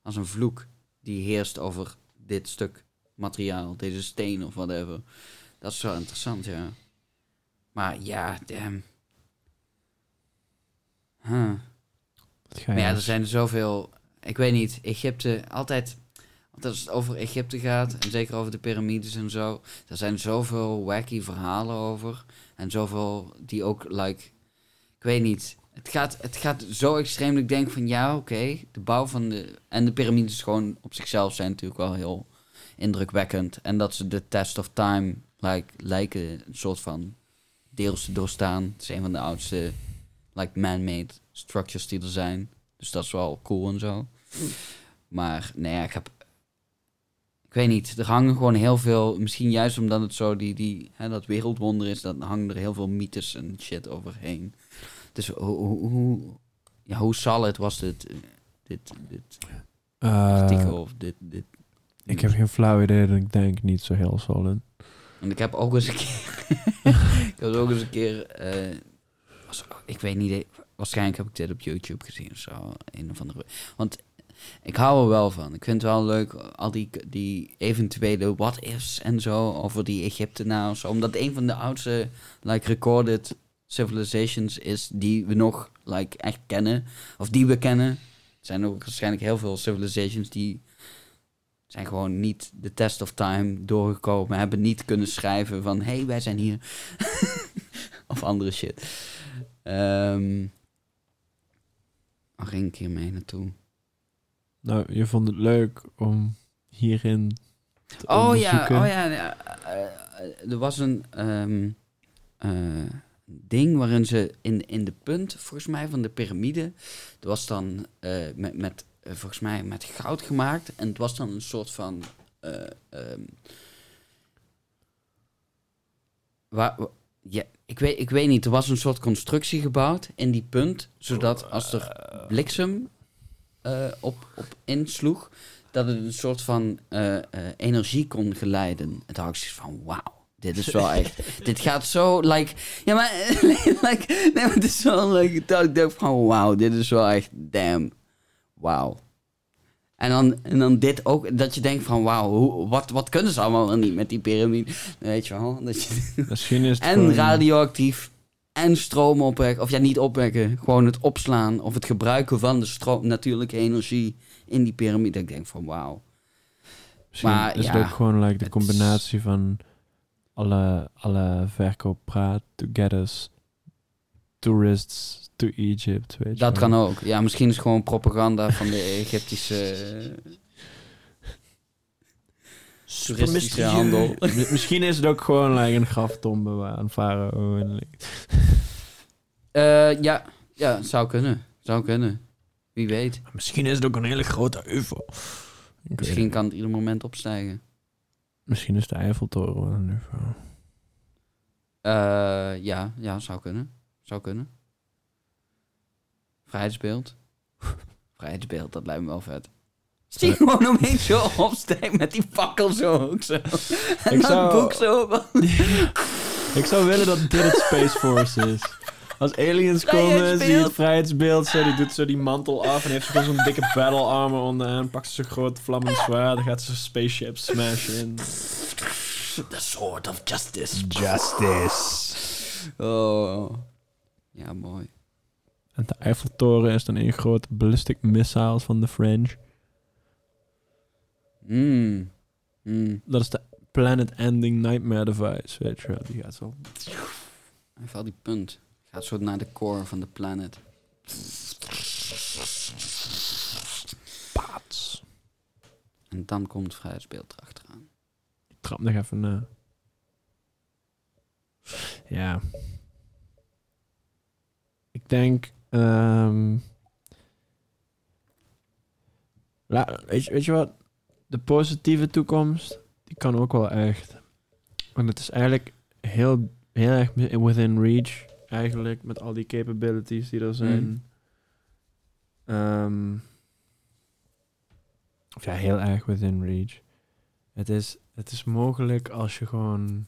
Als een vloek die heerst over dit stuk materiaal, deze steen of whatever. Dat is wel interessant, ja. Maar ja, damn. Huh. Maar ja, er zijn er zoveel... Ik weet niet, Egypte... Altijd, altijd als het over Egypte gaat... en zeker over de piramides en zo... er zijn zoveel wacky verhalen over... en zoveel die ook, like... Ik weet niet... Het gaat, het gaat zo extreem dat ik denk van... ja, oké, okay, de bouw van de... en de piramides gewoon op zichzelf zijn natuurlijk wel heel indrukwekkend... en dat ze de test of time like, lijken een soort van deels te doorstaan. Het is een van de oudste like man-made... structures die er zijn. Dus dat is wel cool en zo. Maar, nee, ik heb... Ik weet niet, er hangen gewoon heel veel... Misschien juist omdat het zo die... die hè, dat wereldwonder is, dan hangen er heel veel mythes en shit overheen. Dus hoe... hoe, hoe, ja, hoe solid was dit... Dit... dit uh, artikel of dit... dit ik heb geen flauw idee, dat ik denk niet zo heel solid. En ik heb ook eens een keer... ik heb ook eens een keer... Uh, was, ik weet niet... Waarschijnlijk heb ik dit op YouTube gezien of zo. Een of andere... Want ik hou er wel van. Ik vind het wel leuk, al die, die eventuele what-ifs en zo... over die Egyptenaren of zo. Omdat een van de oudste like recorded civilizations is... die we nog like echt kennen. Of die we kennen. Er zijn ook waarschijnlijk heel veel civilizations die... zijn gewoon niet de test of time doorgekomen. Hebben niet kunnen schrijven van... hé, hey, wij zijn hier. Of andere shit. Um, Al ging ik hier mee naartoe. Nou, je vond het leuk om hierin te oh, onderzoeken. Ja, oh ja, ja. Er was een um, uh, ding waarin ze in, in de punt, volgens mij, van de piramide... Het was dan uh, met, met, uh, volgens mij met goud gemaakt. En het was dan een soort van... Uh, um, waar... Ja, ik weet, ik weet niet, er was een soort constructie gebouwd in die punt, zodat als er bliksem uh, op, op insloeg, dat het een soort van uh, uh, energie kon geleiden. En toen had ik zoiets van, wauw, dit is wel echt, dit gaat zo, like, ja maar, like, nee, maar het is wel leuk, dat ik dacht van, wauw, dit is wel echt, damn, wauw. En dan, en dan dit ook, dat je denkt van... wauw, wat, wat kunnen ze allemaal niet met die piramide? Weet je wel. Dat je, Misschien is het en gewoon... radioactief. En stroom opwekken. Of ja, niet opwekken. Gewoon het opslaan. Of het gebruiken van de stroom, natuurlijke energie in die piramide. Ik denk van wauw. Misschien maar, is ja, het ook gewoon like, de combinatie is... van... alle, alle verkooppraat to get us tourists... to Egypt, weet je. Dat kan ook. Ja, misschien is het gewoon propaganda van de Egyptische... toeristische handel. Misschien is het ook gewoon like, een graftombe waar een farao in ligt. Uh, ja, ja, zou kunnen. Zou kunnen. Wie weet. Misschien is het ook een hele grote U F O. Ik misschien kan het ieder moment opstijgen. Misschien is de Eiffeltoren een U F O. Uh, ja, ja, zou kunnen. Zou kunnen. Vrijheidsbeeld. Vrijheidsbeeld, dat lijkt me wel vet. Zie gewoon omheen zo opstijgen met die fakkel zo ook zo. En ik dat zou... boek zo. Ik zou willen dat dit het Space Force is. Als aliens komen, zie je het vrijheidsbeeld. Zo, die doet zo die mantel af en heeft zo zo'n dikke battle armor onderaan. Pakt ze zo'n groot vlammend zwaard. Dan gaat ze spaceship smashen in. The sword of justice. Justice. Oh. Ja, mooi. En de Eiffeltoren is dan een groot ballistic missile van de French. Mm. Mm. Dat is de planet-ending nightmare device, weet je wel. Die gaat zo... Even al die punt. Gaat zo naar de core van de planet. Paats. En dan komt het vrijheidsbeeld erachteraan. Ik trap nog even na. Ja. Ik denk... Um, la, weet, je, weet je wat? De positieve toekomst, die kan ook wel echt. Want het is eigenlijk heel, heel erg within reach, eigenlijk, met al die capabilities die er zijn. Mm. Um, of ja, heel erg within reach. Het is, het is mogelijk als je gewoon...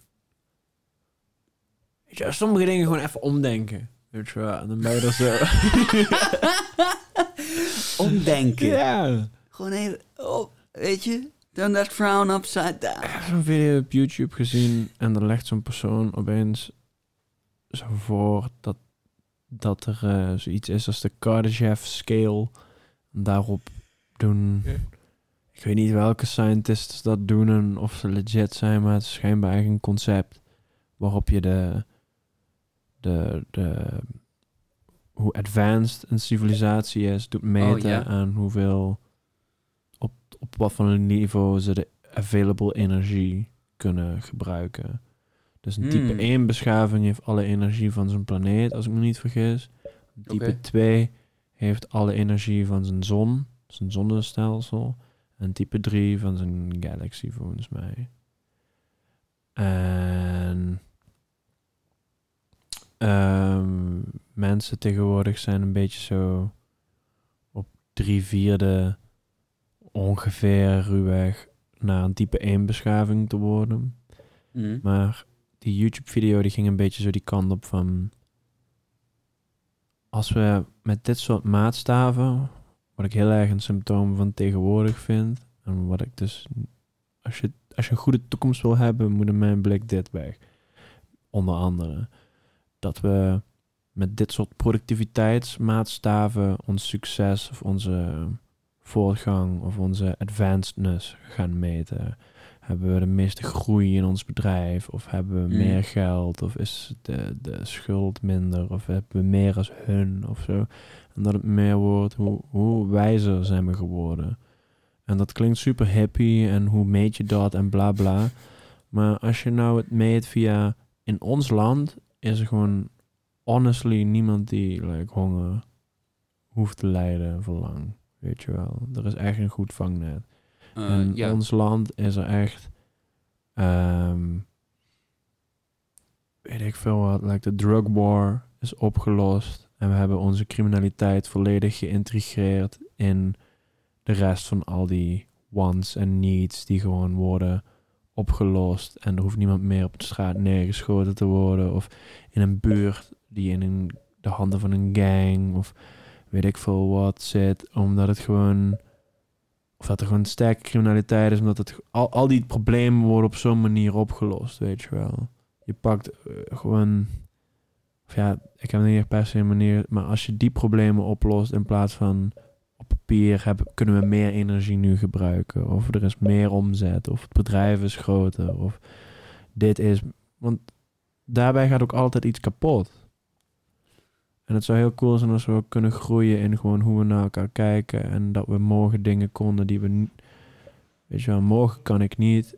Weet je, sommige dingen gewoon even omdenken. Weet je wel, en dan ben je er zo... Omdenken? Ja. Gewoon even... Oh. Weet je, turn that frown upside down. Ik heb zo'n video op YouTube gezien en dan legt zo'n persoon opeens zo voor dat, dat er uh, zoiets is als de Kardashev scale. Daarop doen. Okay. Ik weet niet welke scientists dat doen en of ze legit zijn, maar het is schijnbaar eigenlijk een concept waarop je de, de, de hoe advanced een civilisatie is doet meten. Oh, yeah. Aan hoeveel... op wat voor een niveau ze de available energie kunnen gebruiken. Dus een type mm. één beschaving heeft alle energie van zijn planeet, als ik me niet vergis. Type okay. twee heeft alle energie van zijn zon, zijn zonnestelsel. En type drie van zijn galaxy, volgens mij. En... Um, mensen tegenwoordig zijn een beetje zo op drie vierde... ongeveer ruwweg naar een type één beschaving te worden. Mm. Maar die YouTube-video die ging een beetje zo die kant op van... Als we met dit soort maatstaven, wat ik heel erg een symptoom van tegenwoordig vind... En wat ik dus... Als je, als je een goede toekomst wil hebben, moet in mijn blik dit weg. Onder andere. Dat we met dit soort productiviteitsmaatstaven ons succes of onze... voortgang of onze advancedness gaan meten. Hebben we de meeste groei in ons bedrijf? Of hebben we mm. meer geld? Of is de, de schuld minder? Of hebben we meer als hun? Of zo. En dat het meer wordt, hoe, hoe wijzer zijn we geworden? En dat klinkt super hippie en hoe meet je dat en bla bla. Maar als je nou het meet via... In ons land is er gewoon honestly niemand die like, honger hoeft te lijden voor lang. Weet je wel, er is echt een goed vangnet. Uh, en ja. Ons land is er echt... Um, weet ik veel wat, like de drug war is opgelost. En we hebben onze criminaliteit volledig geïntegreerd in de rest van al die wants en needs die gewoon worden opgelost. En er hoeft niemand meer op de straat neergeschoten te worden. Of in een buurt die in een, de handen van een gang of... weet ik veel wat zit, omdat het gewoon... of dat er gewoon sterke criminaliteit is, omdat het... Al, al die problemen worden op zo'n manier opgelost, weet je wel. Je pakt uh, gewoon... of ja, ik heb niet per se een manier... maar als je die problemen oplost in plaats van... op papier hebben, kunnen we meer energie nu gebruiken. Of er is meer omzet, of het bedrijf is groter, of dit is... want daarbij gaat ook altijd iets kapot. En het zou heel cool zijn als we ook kunnen groeien in gewoon hoe we naar elkaar kijken. En dat we morgen dingen konden die we... Ni- weet je wel, morgen kan ik niet.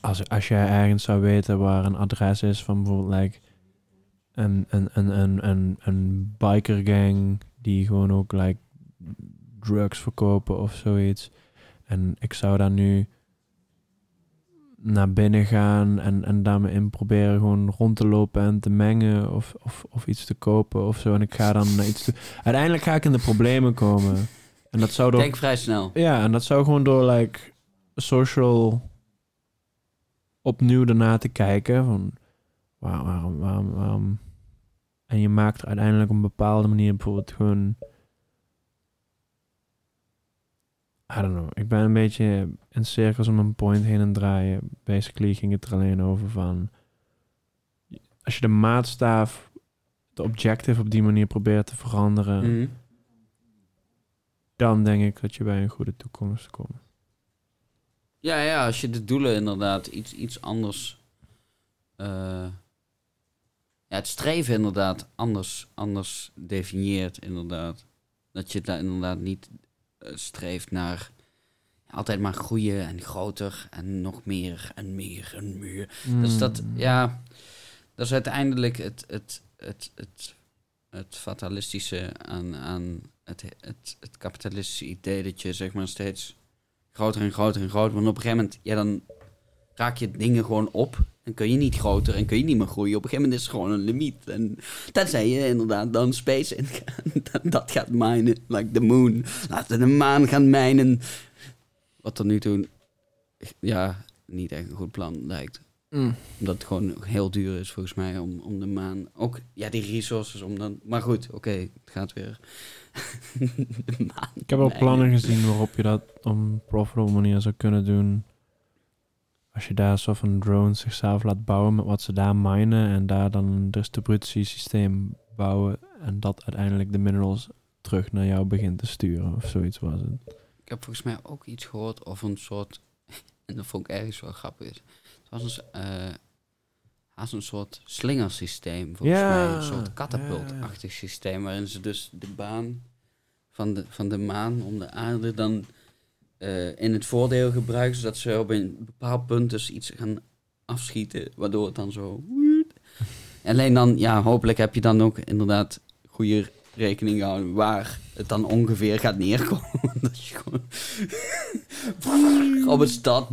Als, als jij ergens zou weten waar een adres is van bijvoorbeeld like, een, een, een, een, een, een bikergang die gewoon ook like, drugs verkopen of zoiets. En ik zou daar nu naar binnen gaan en, en daarmee in proberen gewoon rond te lopen en te mengen of, of, of iets te kopen of zo. En ik ga dan naar iets toe. Uiteindelijk ga ik in de problemen komen. En dat zou door... Denk vrij snel. Ja, en dat zou gewoon door like social opnieuw ernaar te kijken. Van waarom, waarom, waarom, waarom En je maakt er uiteindelijk op een bepaalde manier bijvoorbeeld gewoon... I don't know. Ik ben een beetje in cirkels om een point heen en draaien. Basically ging het er alleen over van... Als je de maatstaaf, de objective op die manier probeert te veranderen... Mm. Dan denk ik dat je bij een goede toekomst komt. Ja, ja, als je de doelen inderdaad iets, iets anders... Uh... Ja, het streven inderdaad anders, anders definieert inderdaad. Dat je daar inderdaad niet uh, streeft naar ja, altijd maar groeien en groter en nog meer en meer en meer. Mm. Dus dat, ja, dat is uiteindelijk het, het, het, het, het fatalistische aan, aan het, het, het kapitalistische idee dat je zeg maar steeds groter en groter en groter. Want op een gegeven moment, ja dan raak je dingen gewoon op. Dan kun je niet groter en kun je niet meer groeien. Op een gegeven moment is het gewoon een limiet. En tenzij je inderdaad dan space in gaat. Dat gaat minen. Like the moon. Laten de maan gaan mijnen. Wat tot nu toe... Ja, niet echt een goed plan lijkt. Mm. Omdat het gewoon heel duur is volgens mij om, om de maan... Ook, ja, die resources om dan... Maar goed, oké, okay, het gaat weer. De maan. Ik heb ook plannen gezien waarop je dat op een profitable manier zou kunnen doen... Als je daar zo van drones zichzelf laat bouwen met wat ze daar minen en daar dan een distributiesysteem bouwen en dat uiteindelijk de minerals terug naar jou begint te sturen of zoiets was het. Ik heb volgens mij ook iets gehoord of een soort, en dat vond ik ergens wel grappig, het was een, uh, haast een soort slingersysteem volgens ja, mij, een soort katapultachtig ja. systeem waarin ze dus de baan van de, van de maan om de aarde dan... Uh, in het voordeel gebruiken, zodat ze op een bepaald punt dus iets gaan afschieten, waardoor het dan zo... Alleen dan, ja, hopelijk heb je dan ook inderdaad goede rekening gehouden waar het dan ongeveer gaat neerkomen. Dat je gewoon... op het stad...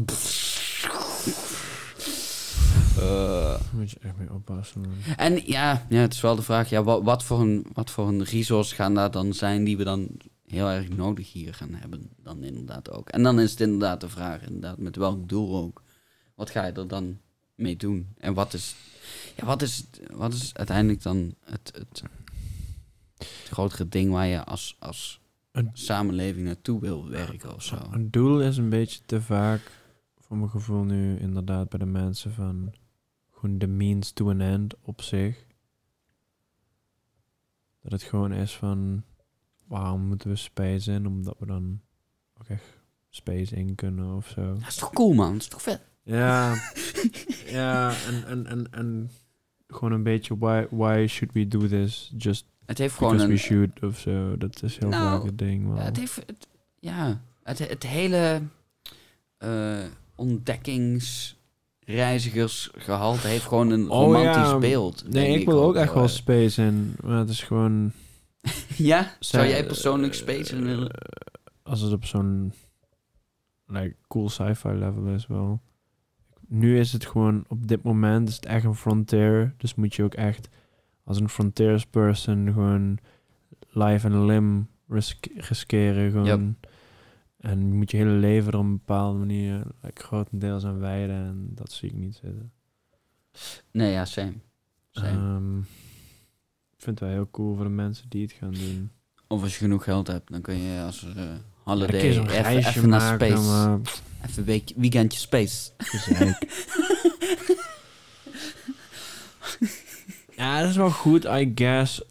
Uh. Moet je echt mee oppassen. Man. En ja, ja, het is wel de vraag, ja, wat, wat, voor een, wat voor een resource gaan daar dan zijn die we dan... heel erg nodig hier gaan hebben, dan inderdaad ook. En dan is het inderdaad de vraag, inderdaad, met welk doel ook. Wat ga je er dan mee doen? En wat is, ja, wat is, wat is uiteindelijk dan het, het, het grotere ding waar je als, als een, samenleving naartoe wil werken of zo? Een doel is een beetje te vaak, voor mijn gevoel nu, inderdaad bij de mensen van gewoon de means to an end op zich. Dat het gewoon is van... waarom moeten we space in? Omdat we dan ook echt space in kunnen of zo. Dat is toch cool, man? Dat is toch vet? Ja. Ja, en, en, en, en gewoon een beetje... Why, why should we do this? Just het heeft because een, we shoot of zo. Dat is heel nou, vaak het ding. Wel. Het heeft... Het, ja, het, het hele uh, ontdekkingsreizigersgehalte heeft gewoon een oh, romantisch ja. beeld. Nee, ik, ik wil ook echt wel space in. Maar het is gewoon... Ja? Zou jij persoonlijk space in willen? Als het op zo'n like, cool sci-fi level is wel. Nu is het gewoon, op dit moment is het echt een frontier. Dus moet je ook echt als een frontiers person gewoon life and limb risk- riskeren. Gewoon. Yep. En moet je hele leven er op een bepaalde manier like, grotendeels aan wijden. En dat zie ik niet zitten. Nee, ja, same. same. Um, Ik vind het wel heel cool voor de mensen die het gaan doen. Of als je genoeg geld hebt, dan kun je als uh, holiday even naar space. Maar... Even een week, weekendje space. Ja, dat is wel goed, I guess.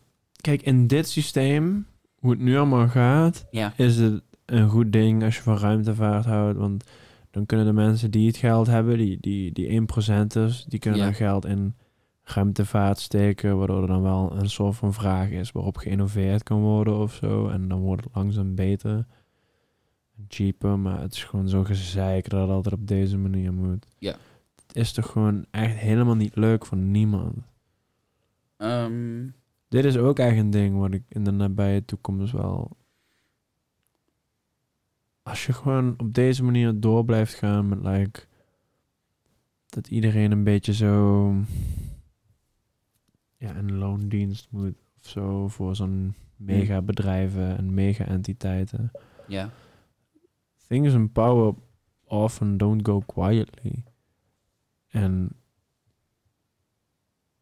Kijk, in dit systeem, hoe het nu allemaal gaat, ja. is het een goed ding als je van ruimtevaart houdt. Want dan kunnen de mensen die het geld hebben, die, die, die één procenters, die kunnen ja. daar geld in... ruimtevaart steken, waardoor er dan wel een soort van vraag is waarop geïnnoveerd kan worden of zo. En dan wordt het langzaam beter. Cheaper, maar het is gewoon zo gezeik dat het altijd op deze manier moet. Ja. Het is toch gewoon echt helemaal niet leuk voor niemand. Um. Dit is ook echt een ding wat ik in de nabije toekomst wel... Als je gewoon op deze manier door blijft gaan met like... dat iedereen een beetje zo... ja, een loondienst moet of zo voor zo'n mega bedrijven en mega entiteiten. Ja. Things in power often don't go quietly. En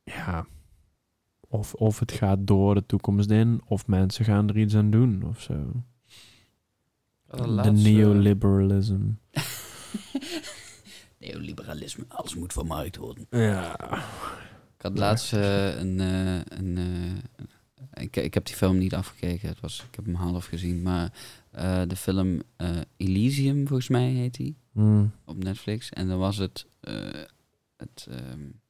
ja, Of, of het gaat door de toekomst in, of mensen gaan er iets aan doen, of zo. De neoliberalism. Neoliberalisme, alles moet vermarkt worden. Ja. Ik had laatst uh, een... Uh, een uh, ik, ik heb die film niet afgekeken, het was, ik heb hem half gezien, maar uh, de film uh, Elysium, volgens mij heet die, mm. op Netflix. En dan was het... Uh, het um,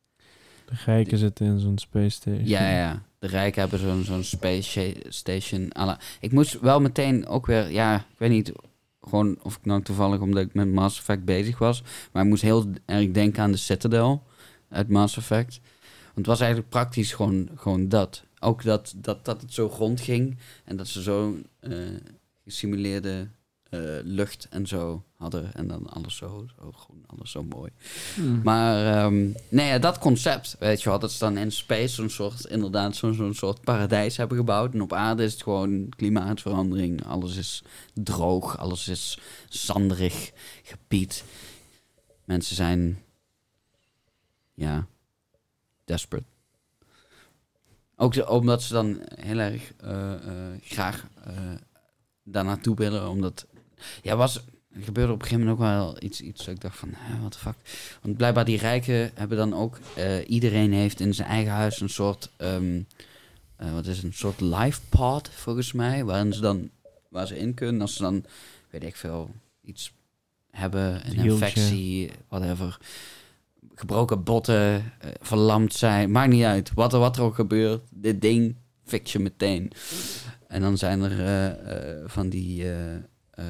de rijken zitten in zo'n space station. Ja, ja. De rijken hebben zo'n zo'n space station. À la. Ik moest wel meteen ook weer... Ja, ik weet niet... Gewoon of ik nou toevallig omdat ik met Mass Effect bezig was. Maar ik moest heel erg denken aan de Citadel uit Mass Effect. Want het was eigenlijk praktisch gewoon, gewoon dat. Ook dat, dat, dat het zo rondging. En dat ze zo'n uh, gesimuleerde uh, lucht en zo hadden. En dan alles zo, zo groen, alles zo mooi. Hmm. Maar um, nee, dat concept, weet je wel. Dat ze dan in space zo'n soort, inderdaad zo'n, zo'n soort paradijs hebben gebouwd. En op aarde is het gewoon klimaatverandering. Alles is droog, alles is zanderig gebied. Mensen zijn, ja, desperate. Ook de, omdat ze dan heel erg uh, uh, graag uh, daar naartoe willen. Omdat, ja, was... Er gebeurde op een gegeven moment ook wel iets, iets dat ik dacht van, wat de fuck. Want blijkbaar die rijken hebben dan ook... Uh, iedereen heeft in zijn eigen huis een soort... Um, uh, wat is het, een soort life pod, volgens mij. Waarin ze dan, waar ze in kunnen. Als ze dan, weet ik veel, iets hebben. Een infectie, whatever. Gebroken botten, uh, verlamd zijn. Maakt niet uit. Wat er, wat er ook gebeurt, dit ding fix je meteen. En dan zijn er uh, uh, van die... Uh, uh,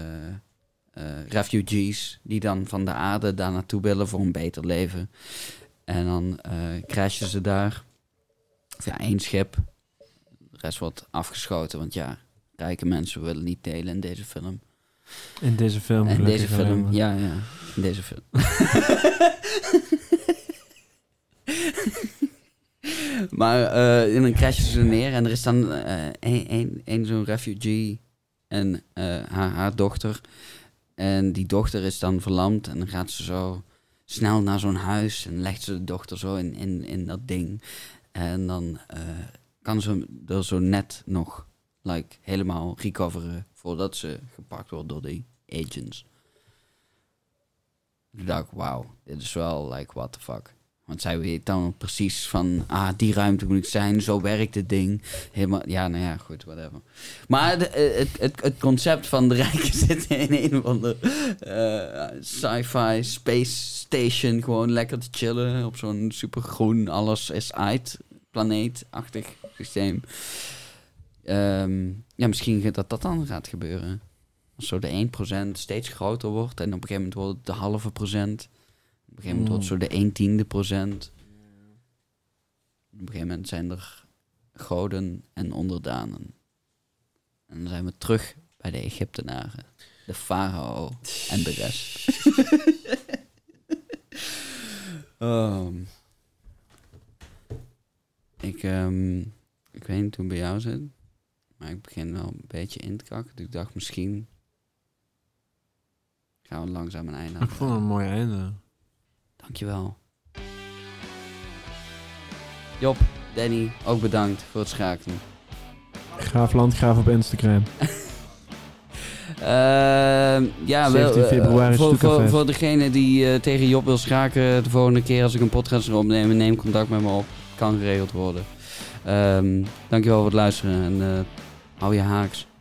Uh, refugees die dan van de aarde daar naartoe willen voor een beter leven. En dan uh, crashen ze daar. Of ja, één schip. De rest wordt afgeschoten, want ja, rijke mensen willen niet delen in deze film. In deze film? In deze film, ja, ja. In deze film. Maar uh, en dan crashen ze neer en er is dan uh, één zo'n refugee en uh, haar, haar dochter... En die dochter is dan verlamd en dan gaat ze zo snel naar zo'n huis en legt ze de dochter zo in, in, in dat ding. En dan uh, kan ze er zo net nog like, helemaal recoveren voordat ze gepakt wordt door die agents. Ik dacht, wauw, dit is wel like what the fuck. Want zij weet dan precies van, ah, die ruimte moet ik zijn, zo werkt het ding. Helemaal, ja, nou ja, goed, whatever. Maar de, het, het, het concept van de rijken zitten in een van de uh, sci-fi space station. Gewoon lekker te chillen op zo'n supergroen, alles is uit, planeetachtig systeem. Um, ja, misschien dat dat dan gaat gebeuren. Als zo de één procent steeds groter wordt en op een gegeven moment wordt het de halve procent. Op een gegeven moment wordt zo de een tiende procent. Op een gegeven moment zijn er goden en onderdanen. En dan zijn we terug bij de Egyptenaren. De farao en de rest. um, ik, um, ik weet niet hoe het bij jou zit. Maar ik begin wel een beetje in te kakken. Dus ik dacht misschien... gaan we langzaam een einde aan. Ik vond het een mooi einde. Dankjewel. Job, Danny, ook bedankt voor het schakelen. Graaf Landgraaf op Instagram. uh, ja, wel, uh, voor, voor, voor degene die uh, tegen Job wil schaken, de volgende keer als ik een podcast erop neem, neem contact met me op. Kan geregeld worden. Um, dankjewel voor het luisteren en uh, hou je haaks.